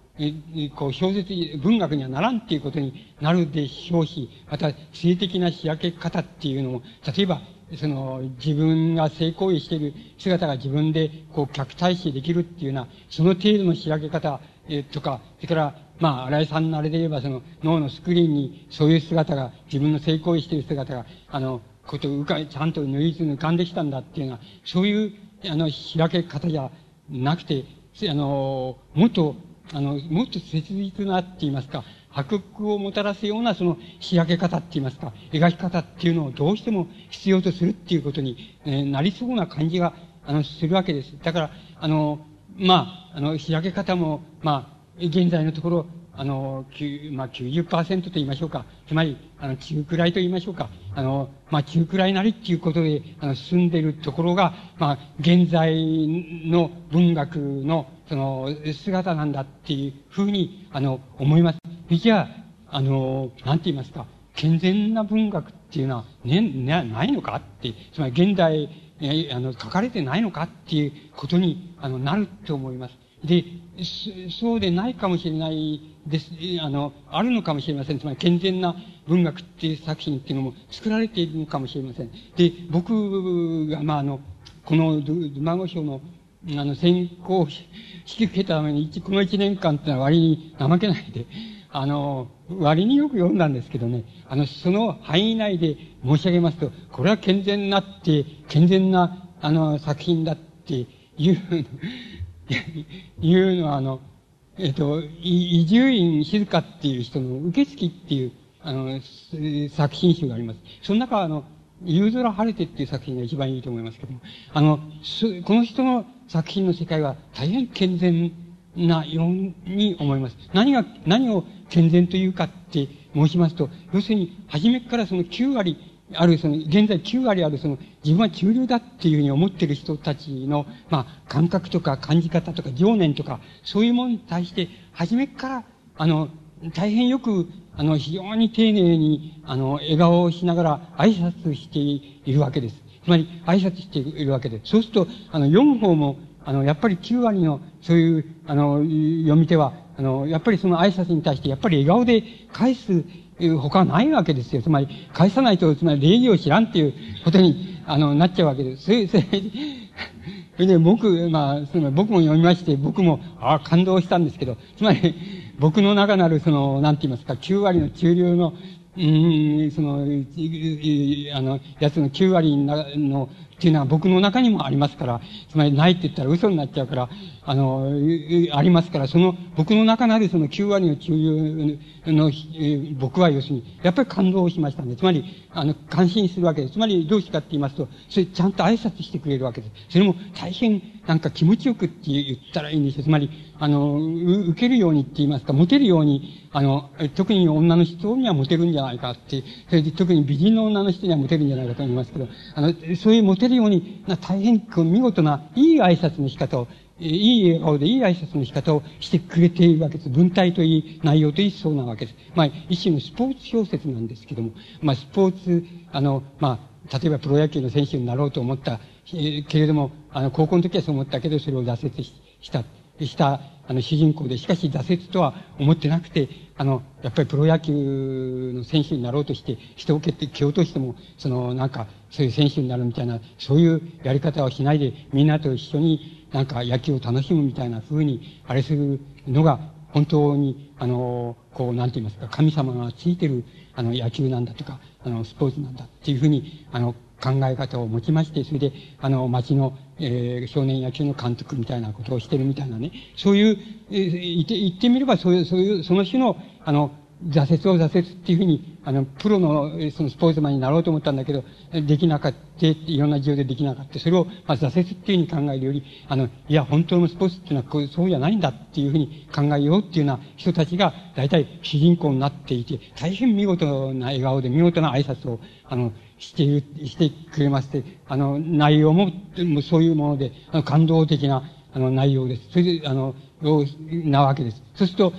う、小説、文学にはならんっていうことになるでしょうし、また、性的な仕分け方っていうのも、例えば、その、自分が性行為している姿が自分で、こう、客体視できるっていうような、その程度の仕分け方、とか、それから、まあ、新井さんのあれで言えば、その、脳のスクリーンに、そういう姿が、自分の性行為している姿が、ちゃんと浮かんできたんだっていうのは、そういう、開け方じゃなくて、もっと切実なって言いますか、迫力をもたらすようなその仕上げ方って言いますか、描き方っていうのをどうしても必要とするっていうことになりそうな感じが、するわけです。だから、まあ、仕上げ方も、まあ、現在のところ、まあ、90% と言いましょうか。つまり、中くらいと言いましょうか。まあ、中くらいなりっていうことで、進んでいるところが、まあ、現在の文学の、その、姿なんだっていうふうに、思います。じゃあ、なんて言いますか。健全な文学っていうのは、ないのかって、つまり現代、書かれてないのかっていうことに、なると思います。で、そうでないかもしれないです。あるのかもしれません。つまり、健全な文学っていう作品っていうのも作られているのかもしれません。で、僕が、まあ、このドゥマゴ賞の、選考を引き受けたために、この1年間ってのは割に怠けないで、割によく読んだんですけどね、その範囲内で申し上げますと、これは健全な、作品だっていう、いうのは、伊集院静香っていう人の受付っていう、作品集があります。その中、夕空晴れてっていう作品が一番いいと思いますけども、この人の作品の世界は大変健全なように思います。何を健全というかって申しますと、要するに、初めからその現在9割あるその、自分は中流だっていうふうに思ってる人たちの、感覚とか感じ方とか情念とか、そういうものに対して、初めから、大変よく、非常に丁寧に、笑顔をしながら挨拶しているわけです。つまり、挨拶しているわけです。そうすると、読む方も、やっぱり9割の、そういう、読み手は、やっぱりその挨拶に対して、やっぱり笑顔で返す、他はないわけですよ。つまり、返さないと、つまり礼儀を知らんっていうことに、なっちゃうわけです。それで、僕も読みまして、僕も、感動したんですけど、つまり、僕の中なる、なんて言いますか、9割の中流の、やつの9割の、っていうのは僕の中にもありますから、つまりないって言ったら嘘になっちゃうから、ありますから、僕の中なるその9割の中流の、僕は要するに、やっぱり感動をしましたんで、つまり、感心するわけです。つまり、どうしてかって言いますと、それちゃんと挨拶してくれるわけです。それも大変、気持ちよくって言ったらいいんですよ。つまり、受けるようにって言いますか、モテるように、特に女の人にはモテるんじゃないかって、それで特に美人の女の人にはモテるんじゃないかと思いますけど、そういうモテるように、大変見事な、いい挨拶の仕方を、いい笑顔でいい挨拶の仕方をしてくれているわけです。文体といい、内容といい、そうなわけです。一種のスポーツ小説なんですけども、スポーツ、例えばプロ野球の選手になろうと思った、けれども、高校の時はそう思ったけど、それを挫折した、主人公で、しかし挫折とは思ってなくて、やっぱりプロ野球の選手になろうとして、人を蹴落としても、そういう選手になるみたいな、そういうやり方をしないで、みんなと一緒に野球を楽しむみたいな風に、あれするのが、本当に、なんて言いますか、神様がついてる、野球なんだとか、スポーツなんだっていう風に、考え方を持ちまして、それで、町の、少年野球の監督みたいなことをしてるみたいなね、そういう、言ってみれば、その種の、挫折を挫折っていうふうに、プロの、スポーツマンになろうと思ったんだけど、できなかった、いろんな事情でできなかった。それを、挫折っていうふうに考えるより、いや、本当のスポーツっていうのは、そうじゃないんだっていうふうに考えようっていうような人たちが、大体主人公になっていて、大変見事な笑顔で、見事な挨拶を、してくれまして、内容も、そういうもので、感動的な、内容です。それで、なわけです。そうすると、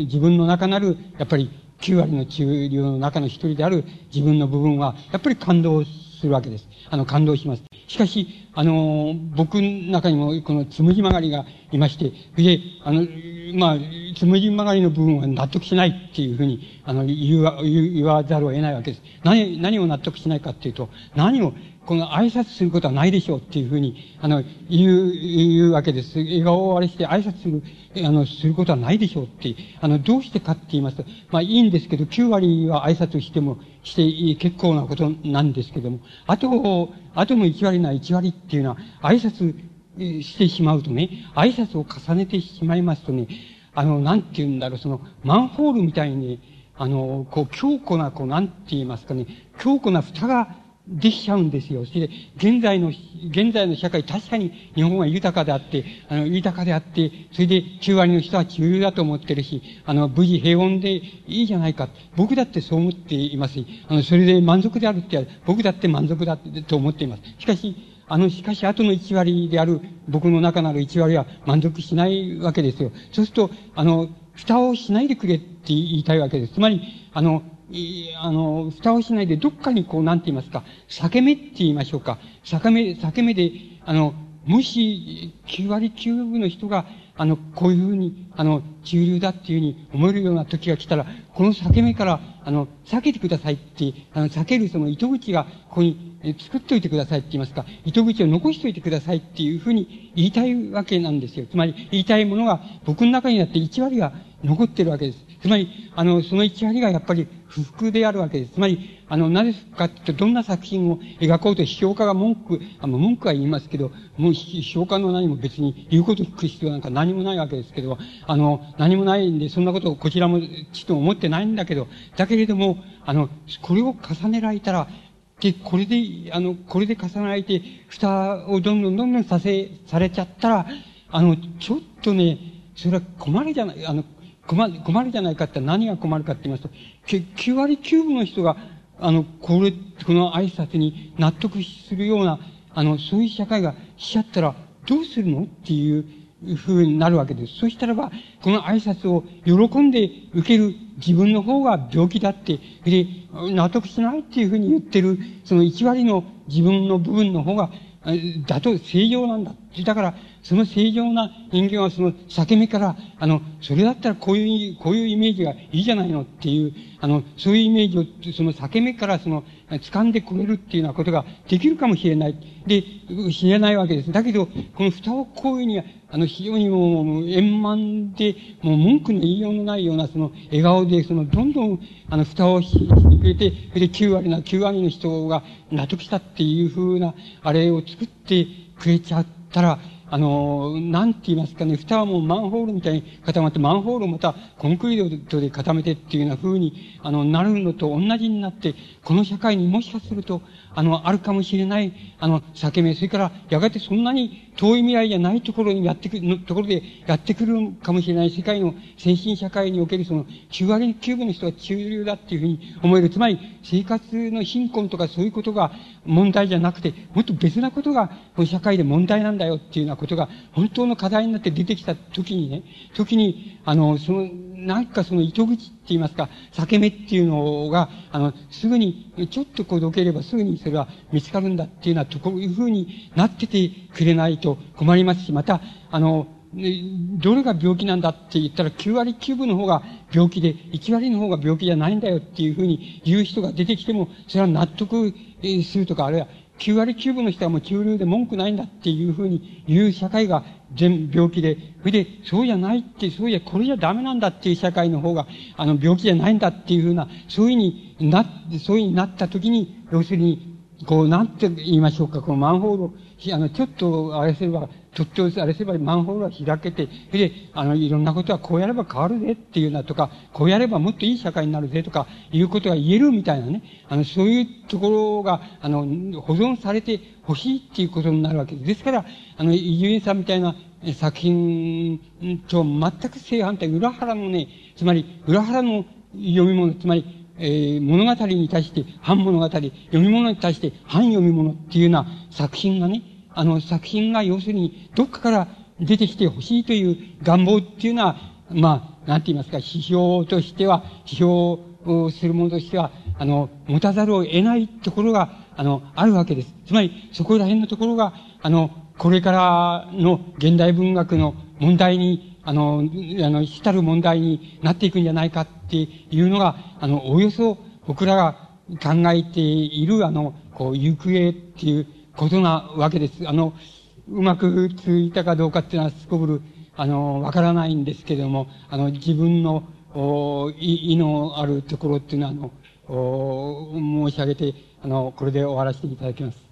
自分の中なる、やっぱり9割の中流の中の一人である自分の部分は、やっぱり感動するわけです。感動します。しかし、僕の中にも、このつむじ曲がりがいまして、で、つむじ曲がりの部分は納得しないっていうふうに、言わざるを得ないわけです。何を納得しないかっていうと、この挨拶することはないでしょうっていうふうに、言うわけです。笑顔をあれして挨拶する、することはないでしょうって、どうしてかって言いますと、いいんですけど、9割は挨拶して結構なことなんですけども、あとの1割っていうのは、挨拶してしまうとね、挨拶を重ねてしまいますとね、なんて言うんだろう、マンホールみたいに、強固な、なんて言いますかね、強固な蓋が、できちゃうんですよ。それで、現在の社会、確かに日本は豊かであって、それで9割の人は中流だと思ってるし、無事平穏でいいじゃないか。僕だってそう思っていますし、それで満足であるって、僕だって満足だと思っています。しかし、後の1割である、僕の中なる1割は満足しないわけですよ。そうすると、蓋をしないでくれって言いたいわけです。つまり、蓋をしないで、どっかになんて言いますか、裂け目って言いましょうか。裂け目で、もし、9割9分の人が、こういうふうに、中流だっていうふうに思えるような時が来たら、この裂け目から、避けてくださいって、避けるその糸口が、ここに、作っといてくださいって言いますか、糸口を残しといてくださいっていうふうに言いたいわけなんですよ。つまり、言いたいものが、僕の中になって1割が、残っているわけです。つまり、その1割がやっぱり不服であるわけです。つまり、なぜかっていうと、どんな作品を描こうと、批評家が文句は言いますけど、もう批評家の何も別に言うことを聞く必要なんか何もないわけですけど、何もないんで、そんなことをこちらもちっと思ってないんだけど、だけれども、これを重ねられたら、で、これで重ねられて、蓋をどんどんされちゃったら、ちょっとね、それは困るじゃない、困るじゃないかって何が困るかって言いますと、9割9分の人が、この挨拶に納得するような、そういう社会がしちゃったら、どうするのっていうふうになるわけです。そしたらば、この挨拶を喜んで受ける自分の方が病気だって、で、納得しないっていうふうに言ってる、その1割の自分の部分の方が、だと正常なんだ。だから、その正常な人間はその裂け目から、それだったらこういうイメージがいいじゃないのっていう、そういうイメージをその裂け目から掴んでくれるっていうようなことができるかもしれない。で、知れないわけです。だけど、この蓋をこういうふうに、非常にもう円満で、もう文句の言いようのないような笑顔で、どんどん、蓋をしてくれて、で、9割の人が納得したっていうふうな、あれを作ってくれちゃったら、なんて言いますかね、蓋はもうマンホールみたいに固まって、マンホールをまたコンクリートで固めてっていうような風に、なるのと同じになって、この社会にもしかすると、あるかもしれない、裂け目、それから、やがてそんなに遠い未来じゃないところにところでやってくるかもしれない世界の先進社会における9割9分の人が中流だっていう風に思える。つまり、生活の貧困とかそういうことが問題じゃなくて、もっと別なことが、この社会で問題なんだよっていうようなことが本当の課題になって出てきた時に、なんか糸口って言いますか、裂け目っていうのが、すぐに、ちょっとどければすぐにそれは見つかるんだっていうのは、こういうふうになっててくれないと困りますし、また、どれが病気なんだって言ったら9割9分の方が病気で、1割の方が病気じゃないんだよっていうふうに言う人が出てきても、それは納得するとか、あるいは、9割9分の人はもう中流で文句ないんだっていうふうに言う社会が病気で、それで、そうじゃないって、そういや、これじゃダメなんだっていう社会の方が、病気じゃないんだっていうふうな、そういうふうになったときに、要するに、なんて言いましょうか、このマンホールを、ちょっと、あれすればマンホールは開けて、それで、いろんなことはこうやれば変わるぜっていうなとか、こうやればもっといい社会になるぜとか、いうことが言えるみたいなね、そういうところが、保存されてほしいっていうことになるわけです。ですから、伊集院さんみたいな作品と全く正反対、裏腹のね、つまり、裏腹の読み物、つまり、物語に対して反物語、読み物に対して反読み物っていうような作品がね、作品が要するにどっかから出てきてほしいという願望っていうのは、まあ、なんて言いますか、批評をするものとしては、持たざるを得ないところが、あるわけです。つまり、そこら辺のところが、これからの現代文学の問題に、主たる問題になっていくんじゃないかっていうのが、おおよそ僕らが考えている、行方っていうことなわけです。うまくついたかどうかっていうのはすこぶる、わからないんですけども、自分の、意のあるところっていうのは、申し上げて、これで終わらせていただきます。